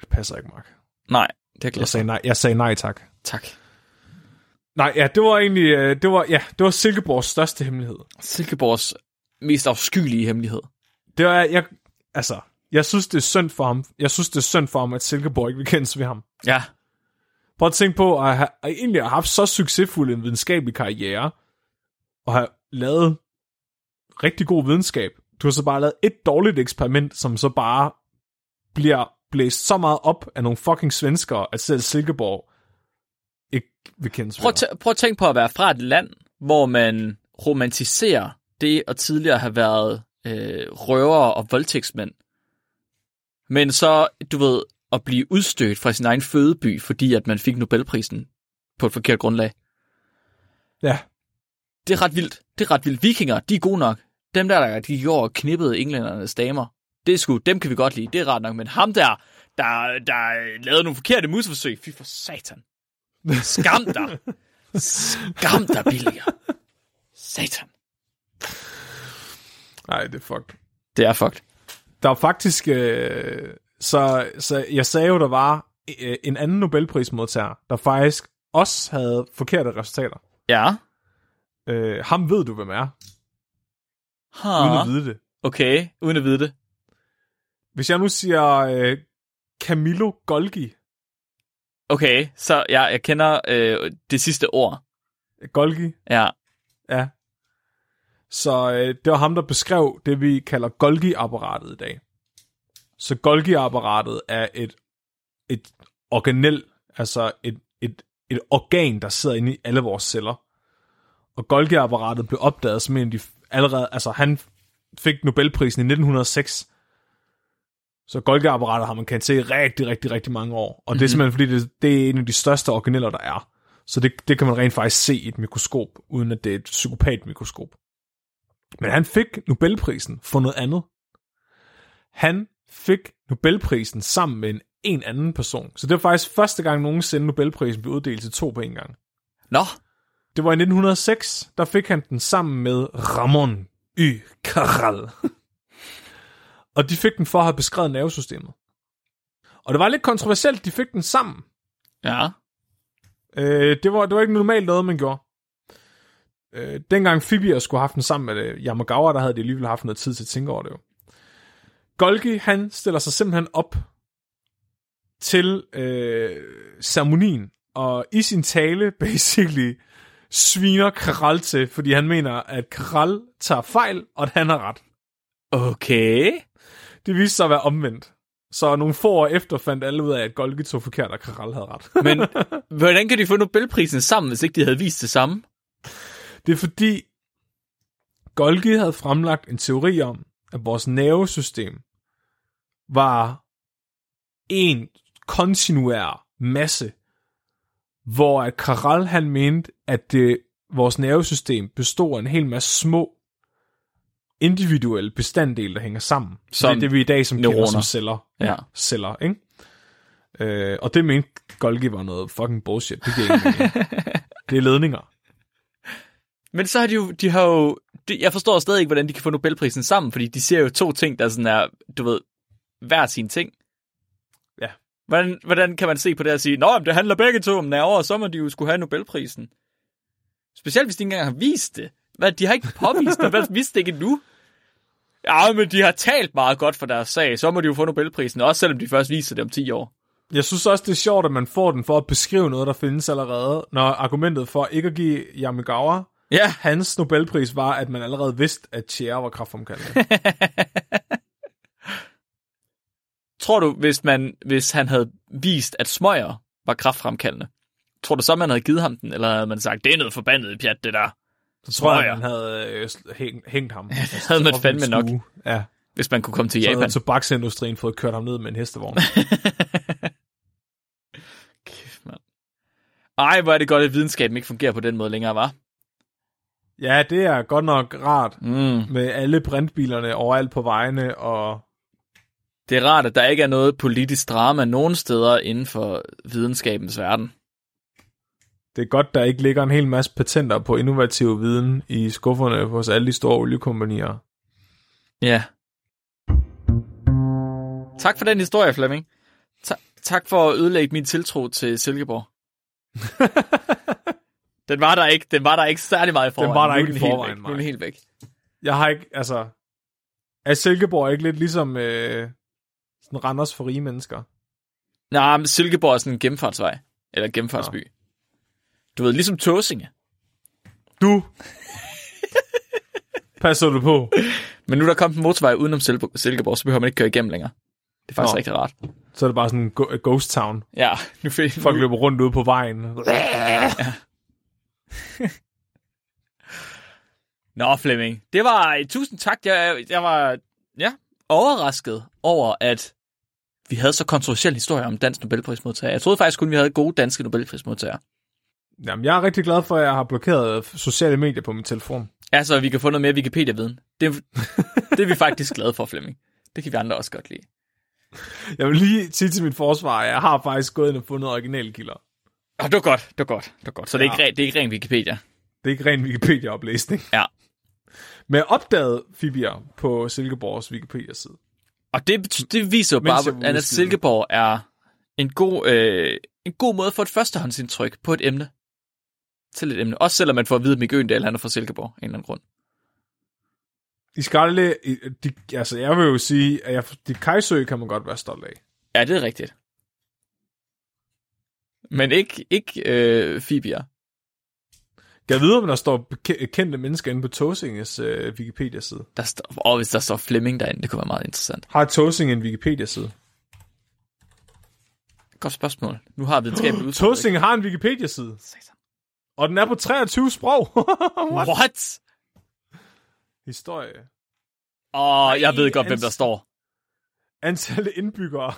Det passer ikke, Mark. Nej, det er klart. Jeg sagde nej, jeg sagde nej tak. Tak. Nej, ja, det var egentlig, det var, ja, det var Silkeborgs største hemmelighed. Silkeborgs mest afskyelige hemmelighed. Det var, jeg, altså, jeg synes, det er synd for ham. Jeg synes, det er synd for ham, at Silkeborg ikke vil kendes ved ham. Ja. Prøv at tænke på, at have, at egentlig have haft så succesfuld en videnskabelig karriere, og have lavet rigtig god videnskab. Du har så bare lavet et dårligt eksperiment, som så bare bliver blæst så meget op af nogle fucking svenskere, at selv Silkeborg ikke vil kendes. Prøv, t- prøv at tænke på at være fra et land, hvor man romantiserer det, og tidligere have været øh, røvere og voldtægtsmænd. Men så, du ved, at blive udstødt fra sin egen fødeby, fordi at man fik Nobelprisen på et forkert grundlag. Ja. Det er ret vildt. Det er ret vildt. Vikinger, de er gode nok. Dem der, der gik over og knippede englændernes damer. Det er sgu, dem kan vi godt lide. Det er ret nok. Men ham der, der, der lavede nogle forkerte museforsøg. Fy for satan. Skam dig. Skam dig, billiger. Satan. Nej, det er fucked. Det er fucked. Der er faktisk... Øh... Så, så jeg sagde jo, der var en anden Nobelprismodtager, der faktisk også havde forkerte resultater. Ja. Øh, ham ved du, hvem er. Ha. Uden at vide det. Okay, uden at vide det. Hvis jeg nu siger øh, Camillo Golgi. Okay, så ja, jeg kender øh, det sidste ord. Golgi? Ja. Ja. Så øh, det var ham, der beskrev det, vi kalder Golgi-apparatet i dag. Så Golgi-apparatet er et, et organel, altså et, et, et organ, der sidder inde i alle vores celler. Og Golgi-apparatet blev opdaget som en af de allerede, altså han fik Nobelprisen i nitten hundrede og seks. Så Golgi-apparatet har man kendt til i rigtig, rigtig, rigtig mange år. Og det er simpelthen fordi, det, det er en af de største organeller, der er. Så det, det kan man rent faktisk se i et mikroskop, uden at det er et psykopat-mikroskop. Men han fik Nobelprisen for noget andet. Han fik Nobelprisen sammen med en, en anden person. Så det var faktisk første gang nogensinde Nobelprisen blev uddelt til to på en gang. Nå? Det var i nitten hundrede og seks, der fik han den sammen med Ramón y Cajal. Og de fik den for at have beskrevet nervesystemet. Og det var lidt kontroversielt, de fik den sammen. Ja. Øh, det, var, det var ikke normalt noget, man gjorde. Øh, dengang Fibiger skulle have haft den sammen med Yamagiwa, der havde de alligevel haft noget tid til at tænke over det jo. Golgi, han stiller sig simpelthen op til øh, ceremonien, og i sin tale basically sviner Kral til, fordi han mener, at Kral tager fejl, og at han har ret. Okay. Det viste sig at være omvendt. Så nogle få år efter fandt alle ud af, at Golgi tog forkert, og Kral havde ret. Men hvordan kan de få Nobelprisen sammen, hvis ikke de havde vist det samme? Det er fordi, Golgi havde fremlagt en teori om, at vores nervesystem var en kontinuær masse, hvor at Karel han mente, at det, vores nervesystem bestod af en hel masse små individuelle bestanddele, der hænger sammen. Som det er det, vi i dag som kender som celler. Ja. Celler, ikke? Øh, og det mente Golgi var noget fucking bullshit. Det, det er ledninger. Men så har de jo, de har jo de, jeg forstår stadig ikke, hvordan de kan få Nobelprisen sammen, fordi de ser jo to ting, der sådan er, du ved, hver sin ting. Ja. Hvordan, hvordan kan man se på det og sige, nå, det handler begge to om nerver, og så må de jo skulle have Nobelprisen. Specielt hvis de ikke engang har vist det. Hvad, de har ikke påvist det, hvad vidste det ikke endnu? Ja, men de har talt meget godt for deres sag, så må de jo få Nobelprisen, også selvom de først viser det om ti år. Jeg synes også, det er sjovt, at man får den for at beskrive noget, der findes allerede, når argumentet for ikke at give Yamigawa, ja, hans Nobelpris var, at man allerede vidste, at Cher var kræftfremkaldende. Tror du, hvis, man, hvis han havde vist, at smøger var kræftfremkaldende, tror du så, man havde givet ham den, eller havde man sagt, det er noget forbandet pjat, det der? Så tror jeg, man havde øh, hæng, hængt ham. Ja, det havde man fandme nok, ja, hvis man kunne komme til så Japan. Så tobaksindustrien fået kørt ham ned med en hestevogn. Kæft, mand. Ej, hvor er det godt, at videnskaben ikke fungerer på den måde længere, var? Ja, det er godt nok rart, mm, med alle brintbilerne overalt på vejene. Og det er rart, at der ikke er noget politisk drama nogen steder inden for videnskabens verden. Det er godt, der ikke ligger en hel masse patenter på innovativ viden i skufferne hos alle de store oliekompanier. Ja. Tak for den historie, Flemming. Ta- tak for at ødelægge min tiltro til Silkeborg. Den var der ikke, den var der ikke særlig meget i forvejen. Den var der ikke i forvejen, nu er den helt væk. Jeg har ikke, altså... Er Silkeborg ikke lidt ligesom øh, sådan Randers for rige mennesker? Nej, men Silkeborg er sådan en gennemfartsvej. Eller gennemfartsby. Nå. Du ved, ligesom Tåsinge. Du! Passer du på? Men nu der kom en motorvej udenom Silkeborg, så behøver man ikke køre igennem længere. Det er faktisk Nå. Rigtig rart. Så er det bare sådan en go- ghost town. Ja. Nu folk nu... løber rundt ude på vejen. Ja. Nå, Flemming. Det var... Tusind tak. Jeg, jeg var ja, overrasket over, at vi havde så kontroversiel historie om dansk Nobelprismodtagere. Jeg troede faktisk kun, vi havde gode danske Nobelprismodtagere. Jamen, jeg er rigtig glad for, at jeg har blokeret sociale medier på min telefon. Altså, vi kan få noget mere Wikipedia-viden. Det, det er vi faktisk glade for, Flemming. Det kan vi andre også godt lide. Jeg vil lige sige til mit forsvar, at jeg har faktisk gået ind og fundet originale kilder. Åh, oh, det var godt, det var godt, det var godt. Så ja. det, er ikke, det er ikke ren Wikipedia. Det er ikke ren Wikipedia-oplæsning. Ja. Men jeg opdagede Fibiger på Silkeborgs Wikipedia-side. Og det, det viser jo bare, at Silkeborg er en god, øh, en god måde at få et førstehåndsindtryk på et emne. Til et emne. Også selvom man får at vide, at Mick Øgendahl er fra Silkeborg, en eller anden grund. I Skarle, de, altså jeg vil jo sige, at jeg, de Kajsø kan man godt være stolt af. Ja, det er rigtigt. Men ikke, ikke øh, Fibiger. Jeg ved, om der står kendte mennesker inde på Tåsinges øh, Wikipedia-side. Der står, og hvis der står Flemming derinde, det kunne være meget interessant. Har Tåsinge en Wikipedia-side? Godt spørgsmål. Nu har vi videnskabeligt udtryk. Tåsinge har en Wikipedia-side. Satan. Og den er på treogtyve sprog. What? What? Historie. Åh, oh, jeg ved godt, ans- hvem der står. Antallet indbyggere.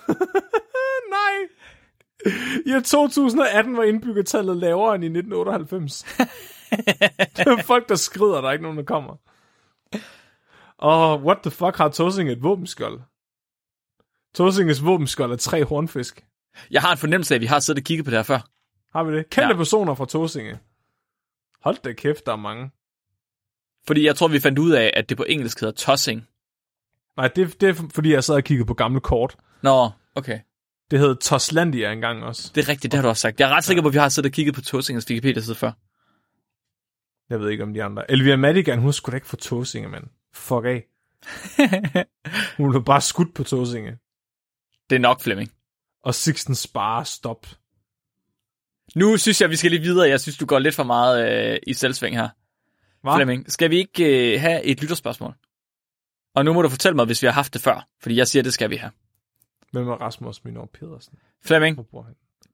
Nej. I to tusind atten var indbyggertallet lavere end i nitten otteoghalvfems. Det er folk, der skrider, der er ikke nogen, der kommer. Og oh, what the fuck, har Tåsinge et våbenskjold? Tåsinges våbenskjold er tre hornfisk. Jeg har en fornemmelse af, at vi har siddet og kigget på det her før. Har vi det? Kendte ja. personer fra Tåsinge. Hold da kæft, der er mange. Fordi jeg tror, vi fandt ud af, at det på engelsk hedder tossing. Nej, det, det er fordi, jeg sad og kiggede på gamle kort. Nå, okay. Det hedder Toslandia engang også. Det er rigtigt, det har du også sagt. Jeg er ret sikker på, at vi har siddet og kigget på Tåsinges Wikipedia-side før. Jeg ved ikke om de andre. Elvia Madigan, hun skulle da ikke få Tåsinge, mand. Fuck af. Hun blev bare skudt på Tåsinge. Det er nok, Flemming. Og Sixten Sparre, stop. Nu synes jeg, vi skal lige videre. Jeg synes, du går lidt for meget øh, i selvsving her. Hva? Flemming, skal vi ikke øh, have et lytterspørgsmål? Og nu må du fortælle mig, hvis vi har haft det før. Fordi jeg siger, det skal vi have. Hvem er Rasmus Minor Pedersen? Flemming,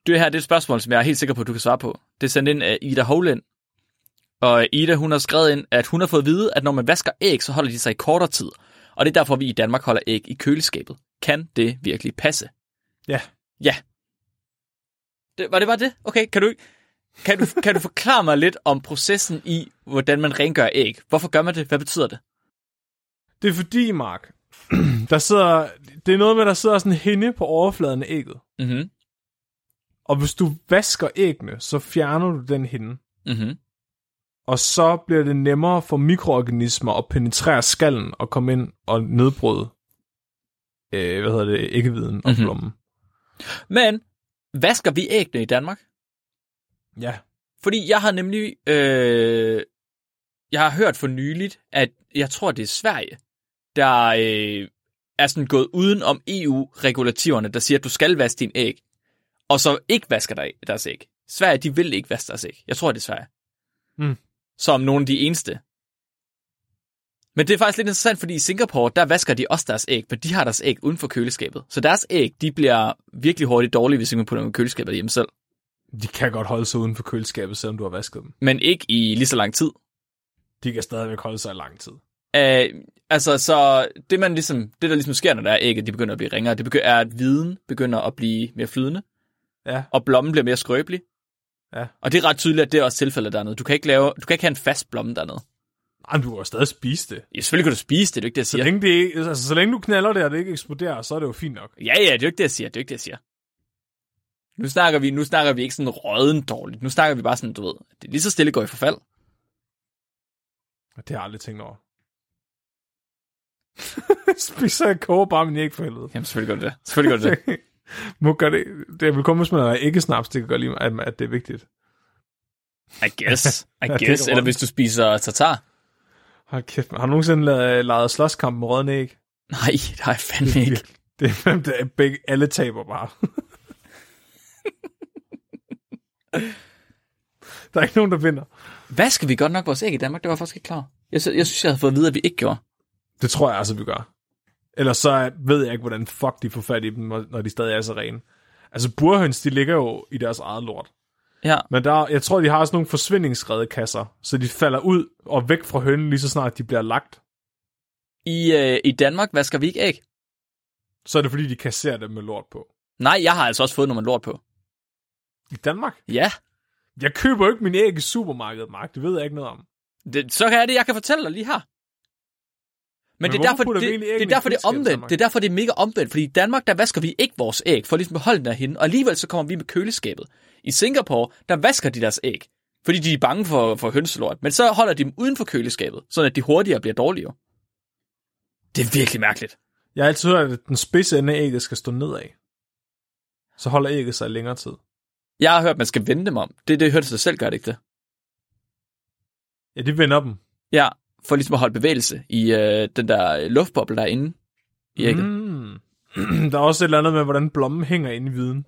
det her det er et spørgsmål, som jeg er helt sikker på, at du kan svare på. Det er sendt ind af Ida Hovland. Og Ida, hun har skrevet ind, at hun har fået at vide, at når man vasker æg, så holder de sig i kortere tid. Og det er derfor, vi i Danmark holder æg i køleskabet. Kan det virkelig passe? Ja. Ja. Det, var det bare det? Okay, kan du, kan, du, kan du forklare mig lidt om processen i, hvordan man rengør æg? Hvorfor gør man det? Hvad betyder det? Det er fordi, Mark, der sidder, det er noget med, der sidder sådan en hinde på overfladen af ægget. Mm-hmm. Og hvis du vasker æggene, så fjerner du den hinde. Mm-hmm. Og så bliver det nemmere for mikroorganismer at penetrere skallen og komme ind og nedbryde øh, hvad hedder det, æggeviden og flommen. Mm-hmm. Men... Vasker vi æggene i Danmark? Ja. Fordi jeg har nemlig... Øh, jeg har hørt for nyligt, at jeg tror, det er Sverige, der øh, er sådan gået uden om E U-regulativerne, der siger, at du skal vaske din æg. og så ikke vasker deres æg. Sverige, de vil ikke vaske deres æg. Jeg tror, det er Sverige. Mm. Som nogle af de eneste. Men det er faktisk lidt interessant, fordi i Singapore, der vasker de også deres æg, men de har deres æg uden for køleskabet. Så deres æg, de bliver virkelig hurtigt dårlige, hvis man putter dem i køleskabet hjemme selv. De kan godt holde sig uden for køleskabet, selvom du har vasket dem. Men ikke i lige så lang tid. De kan stadigvæk holde sig i lang tid. Æh, altså, så det, man ligesom, det der ligesom sker, når der er æg, de begynder at blive ringere, det begynder, er, at viden begynder at blive mere flydende, ja. Og blommen bliver mere skrøbelig. Ja. Og det er ret tydeligt, at det er også tilfældet dernede. Du kan ikke, lave, du kan ikke have en fast blomme dernede. Nej, du har stadig spise det. Ja, selvfølgelig kan du spise det, det er jo ikke det, jeg siger. Så længe, det, altså, så længe du knaller det, og det ikke eksploderer, så er det jo fint nok. Ja, ja, det er jo ikke det, jeg siger. Det er jo ikke det, jeg siger. Nu snakker vi, nu snakker vi ikke sådan røden dårligt. Nu snakker vi bare sådan, du ved, det lige så stille går i forfald. Det har jeg aldrig tænkt over. Spiser jeg koger bare min æg for helvede. Jamen, selvfølgelig gør det. Selvfølgelig gør det. Mug gør det. Det er vel kun, hvis man har æggesnaps, det kan gøre lige, at det er vigtigt. I guess. I guess. Eller hvis du spiser tartar. Hold kæft, man. Har du nogensinde lavet, lavet slåskamp med rødden æg? Nej, det har jeg fandme ikke. Det er hvem, der er begge, alle taber bare. Der er ikke nogen, der vinder. Hvad skal vi godt nok vores æg i Danmark? Det var jeg faktisk ikke klar. Jeg, sy- jeg synes, jeg havde fået at vide, at vi ikke gjorde. Det tror jeg altså, vi gør. Ellers så ved jeg ikke, hvordan fuck de får fat i dem, når de stadig er så rene. Altså burhøns, de ligger jo i deres eget lort. Ja. Men der, jeg tror, de har også nogle forsvindingsredekasser, så de falder ud og væk fra hønen, lige så snart de bliver lagt. I, øh, i Danmark vasker vi ikke æg. Så er det, fordi de kasserer dem med lort på. Nej, jeg har altså også fået noget med lort på. I Danmark? Ja. Jeg køber ikke min æg i supermarkedet, Mark. Det ved jeg ikke noget om. Det, så er det, jeg kan fortælle dig lige her. Men, Men det, er derfor, det, det, det er derfor, det er omvendt. Det er derfor, det er mega omvendt. Fordi i Danmark, der vasker vi ikke vores æg, for at ligesom beholde den af hende. Og alligevel så kommer vi med køleskabet. I Singapore, der vasker de deres æg, fordi de er bange for, for hønselort. Men så holder de dem uden for køleskabet, sådan at de hurtigere bliver dårligere. Det er virkelig mærkeligt. Jeg har altid hørt, at den spidse ende af ægget skal stå nedad. Så holder ægget sig i længere tid. Jeg har hørt, at man skal vende dem om. Det er det, jeg hørte sig selv, gør det ikke det? Ja, de vender dem. Ja, for ligesom at holde bevægelse i øh, den der luftboble derinde i ægget. Mm. Der er også et eller andet med, hvordan blommen hænger inde i viden.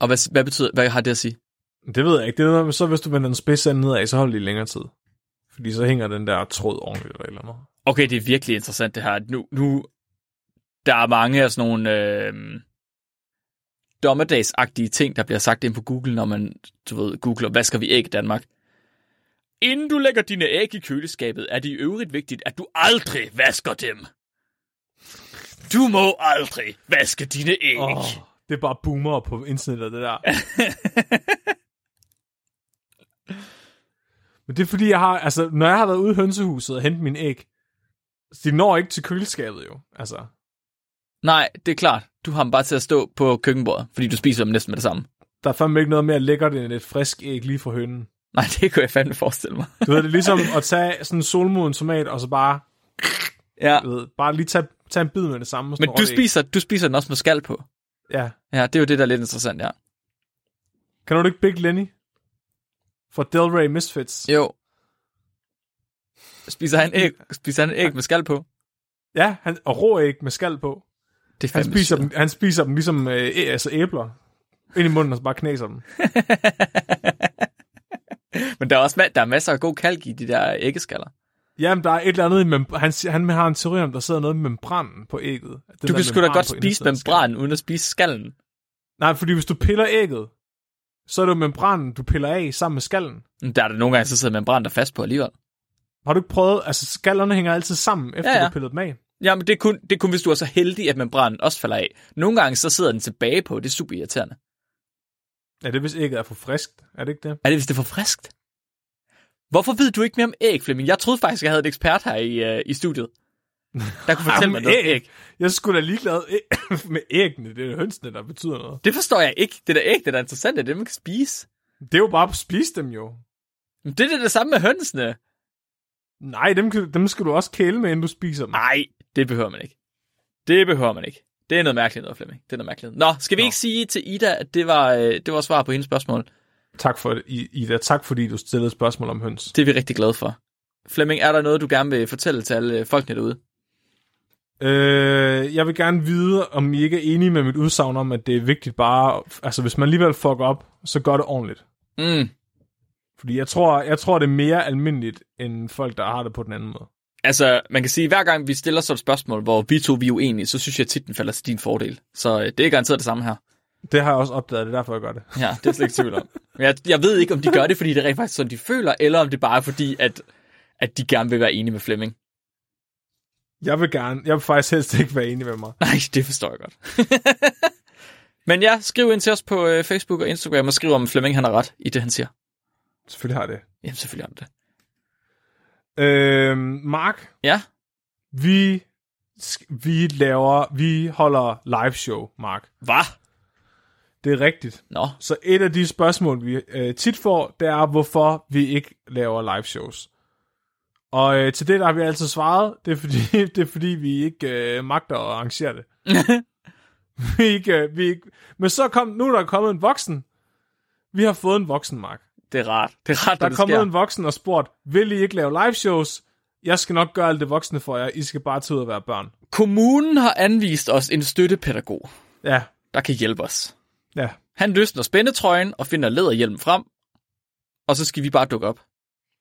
Og hvad, hvad betyder, hvad har det at sige? Det ved jeg ikke. Det er noget med, så hvis du vender den spidsende nedad, så holder det i længere tid. Fordi så hænger den der tråd ordentligt eller eller noget. Okay, det er virkelig interessant det her. Nu, nu der er mange af sådan nogle øh, dommedagsagtige ting, der bliver sagt ind på Google, når man, du ved, googler, hvad skal vi æg i Danmark? Inden du lægger dine æg i køleskabet, er det i øvrigt vigtigt, at du aldrig vasker dem. Du må aldrig vaske dine æg. Oh, det er bare boomer på internettet, det der. Men det er fordi, jeg har, altså, når jeg har været ude i hønsehuset og hentet mine æg, de når ikke til køleskabet jo, altså. Nej, det er klart. Du har dem bare til at stå på køkkenbordet, fordi du spiser dem næsten med det samme. Der er fandme ikke noget mere lækkert end et frisk æg lige fra hønen. Nej, det kunne jeg fandme forestille mig. Du ved, det er ligesom at tage sådan en solmoden tomat, og så bare, ja. Du ved, bare lige tage, tage en bid med det samme. Men du spiser, du spiser den også med skal på. Ja. Ja, det er jo det, der er lidt interessant, ja. Kan du ikke Big Lenny? Fra Delray Misfits? Jo. Spiser han æg, spiser han æg med skal på? Ja, han, og rå æg med skal på. Det han, spiser dem, han spiser dem ligesom øh, altså æbler ind i munden, og så bare knæser dem. Men der er også der er masser af god kalk i de der æggeskaller. Jamen, der er et eller andet i membr- han, han har en teori om, der sidder noget i membranen på ægget. Den du kan sgu da godt spise membranen, uden at spise skallen. Nej, fordi hvis du piller ægget, så er det membranen, du piller af sammen med skallen. Der er der nogle gange, så sidder membranen der fast på alligevel. Har du ikke prøvet? Altså, skallerne hænger altid sammen, efter ja, ja. Du piller dem af. Jamen, det er, kun, det er kun, hvis du er så heldig, at membranen også falder af. Nogle gange, så sidder den tilbage på. Det er super irriterende. Er det, hvis ægget er for friskt? Er det ikke det? Er det, hvis det er for friskt? Hvorfor ved du ikke mere om æg, Flemming? Jeg troede faktisk, jeg havde et ekspert her i, øh, i studiet, der kunne fortælle mig noget æg. æg. Jeg skulle da ligeglad med æggene. Det er hønsene, der betyder noget. Det forstår jeg ikke. Det der æg, det der er interessant, det er det, man kan spise. Det er jo bare at spise dem jo. Men det er det samme med hønsene. Nej, dem, dem skal du også kæle med, inden du spiser dem. Nej, det behøver man ikke. Det behøver man ikke. Det er noget mærkeligt noget, Flemming. Det er noget mærkeligt. Nå, skal vi Nå. ikke sige til Ida, at det var, det var svar på hendes spørgsmål? Tak for det, Ida. Tak fordi du stillede spørgsmål om høns. Det er vi rigtig glade for. Flemming, er der noget, du gerne vil fortælle til alle folkene derude? Øh, jeg vil gerne vide, om I ikke er enige med mit udsagn om, at det er vigtigt bare... Altså, hvis man alligevel fucker op, så gør det ordentligt. Mm. Fordi jeg tror, jeg tror, det er mere almindeligt, end folk, der har det på den anden måde. Altså, man kan sige, hver gang vi stiller sådan et spørgsmål, hvor vi to vi er uenige, så synes jeg tit, den falder til din fordel. Så det er garanteret det samme her. Det har jeg også opdaget, det er derfor, jeg gør det. Ja, det er slet ikke tvivl om. Jeg, jeg ved ikke, om de gør det, fordi det er rent faktisk sådan, de føler, eller om det bare er fordi, at, at de gerne vil være enige med Flemming. Jeg vil gerne. Jeg vil faktisk helst ikke være enig med mig. Nej, det forstår jeg godt. Men ja, skriv ind til os på Facebook og Instagram og skriv om Flemming, han har ret i det, han siger. Selvfølgelig har det. Jamen, selvfølgelig har det. Øh, Mark? Ja? Vi, vi laver, vi holder live show, Mark. Hvad? Det er rigtigt. Nå. Så et af de spørgsmål, vi øh, tit får, det er, hvorfor vi ikke laver live shows. Og øh, til det, der har vi altid svaret, det er fordi, det er, fordi vi ikke øh, magter at arrangere det. vi ikke, øh, vi ikke... Men så kom, nu er der kommet en voksen. Vi har fået en voksen, Mark. Det er rart. Det er rart, der er kommet sker. En voksen og spurgt, vil I ikke lave live shows? Jeg skal nok gøre alt det voksne for jer. I skal bare tage ud og være børn. Kommunen har anvist os en støttepædagog, ja. Der kan hjælpe os. Ja. Han løsner spændetrøjen og finder læderhjelmen frem, og så skal vi bare dukke op.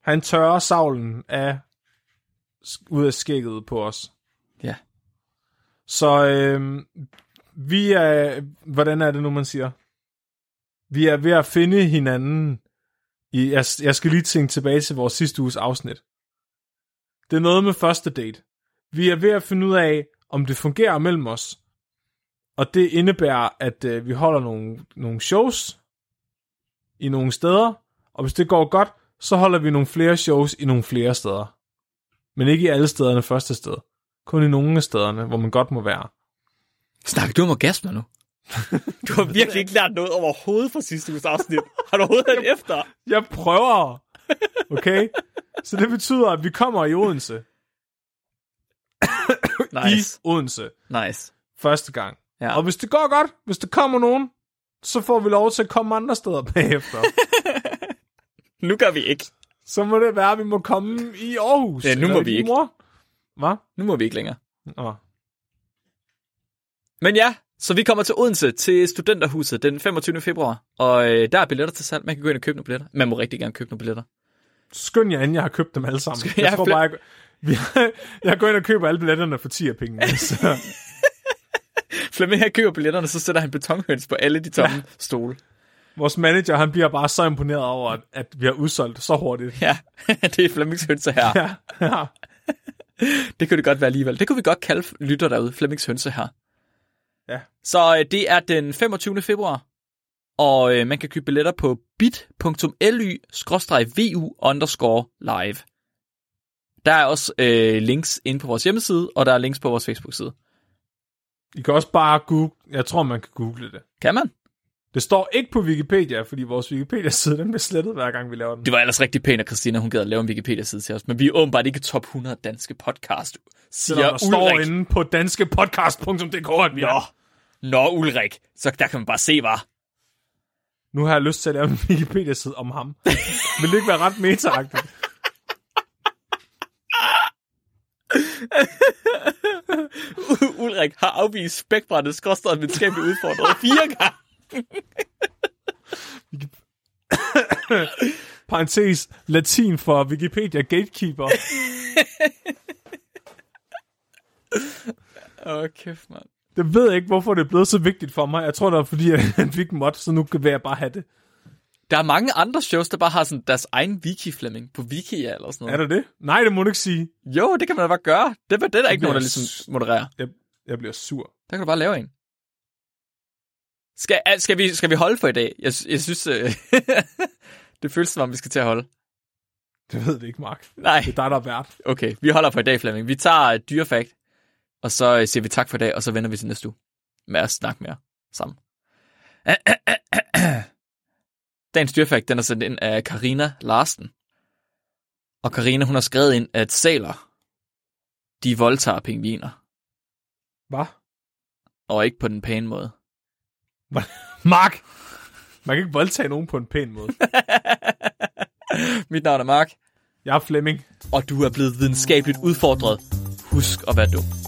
Han tørrer savlen af ud af skægget på os. Ja. Så øh, vi er... Hvordan er det nu, man siger? Vi er ved at finde hinanden... I, jeg, jeg skal lige tænke tilbage til vores sidste uges afsnit. Det er noget med første date. Vi er ved at finde ud af, om det fungerer mellem os. Og det indebærer, at øh, vi holder nogle, nogle shows i nogle steder. Og hvis det går godt, så holder vi nogle flere shows i nogle flere steder. Men ikke i alle stederne første sted. Kun i nogle af stederne, hvor man godt må være. Snakker du om orgasmer nu? Du har virkelig ikke lært noget overhovedet fra sidste uges afsnit. Har du overhovedet jeg, efter? Jeg prøver. Okay? Så det betyder, at vi kommer i Odense. Nice. I Odense. Nice. Første gang. Ja. Og hvis det går godt, hvis der kommer nogen, så får vi lov til at komme andre steder bagefter. Nu gør vi ikke. Så må det være, at vi må komme i Aarhus. Ja, nu må vi ikke. Mor. Hvad? Nu må vi ikke længere. Nå. Men ja. Så vi kommer til Odense, til Studenterhuset den femogtyvende februar, og øh, der er billetter til salg. Man kan gå ind og købe nogle billetter. Man må rigtig gerne købe nogle billetter. Skynd jer, inden jeg har købt dem alle sammen. Skynd, jeg, jeg tror bare, jeg, jeg går ind og køber alle billetterne for ti penge. Flemming, jeg køber billetterne, så sætter han betonhøns på alle de tomme ja. Stole. Vores manager, han bliver bare så imponeret over, at vi har udsolgt så hurtigt. Ja, det er Flemmings hønse her. Ja, ja. Det kunne det godt være alligevel. Det kunne vi godt kalde lytter derude, Flemmings hønse her. Ja. Så øh, det er den femogtyvende februar, og øh, man kan købe billetter på bit punktum l y skråstreg v u underscore live. Der er også øh, links inde på vores hjemmeside, og der er links på vores Facebook-side. I kan også bare google, jeg tror man kan google det. Kan man? Det står ikke på Wikipedia, fordi vores Wikipedia-side den bliver slettet hver gang vi laver den. Det var ellers rigtig pænt, at Christina hun gad at lave en Wikipedia-side til os, men vi er åbenbart ikke top hundrede danske podcast. Siger Selvom der Ulrik. Står inde på danskepodcast punktum d k, at vi Nå. Er. Nå, Ulrik, så der kan man bare se, hvad. Nu har jeg lyst til at lave en Wikipedia-side om ham. Vil det ikke være ret meta-agtigt? Ulrik har afvist spækbrættet skråstret med videnskabeligt udfordret fire gange. Parentes, latin for Wikipedia gatekeeper. Åh, oh, kæft, mand. Jeg ved ikke, hvorfor det er blevet så vigtigt for mig. Jeg tror, det er fordi, han fik mod, så nu kan jeg bare have det. Der er mange andre shows, der bare har sådan deres egen wiki-Flemming på Wikia eller sådan noget. Er det det? Nej, det må du ikke sige. Jo, det kan man da bare gøre. Det, det er der ikke nogen, der ligesom modererer. Jeg, jeg bliver sur. Der kan du bare lave en. Skal, skal, vi, skal vi holde for i dag? Jeg, jeg synes, øh, det føles som om, vi skal til at holde. Det ved det ikke, Mark. Nej. Det er dig, der er vært. Okay, vi holder for i dag, Flemming. Vi tager dyrefakt, og så siger vi tak for i dag, og så vender vi til næste uge med at snakke mere sammen. Dagens dyrefakt, den er sendt ind af Karina Larsen. Og Karina, hun har skrevet ind, at sæler, de voldtager pingviner. Hvad? Og ikke på den pæne måde. Mark! Man kan ikke voldtage nogen på en pæn måde. Mit navn er Mark. Jeg er Flemming. Og du er blevet videnskabeligt udfordret. Husk at være dum.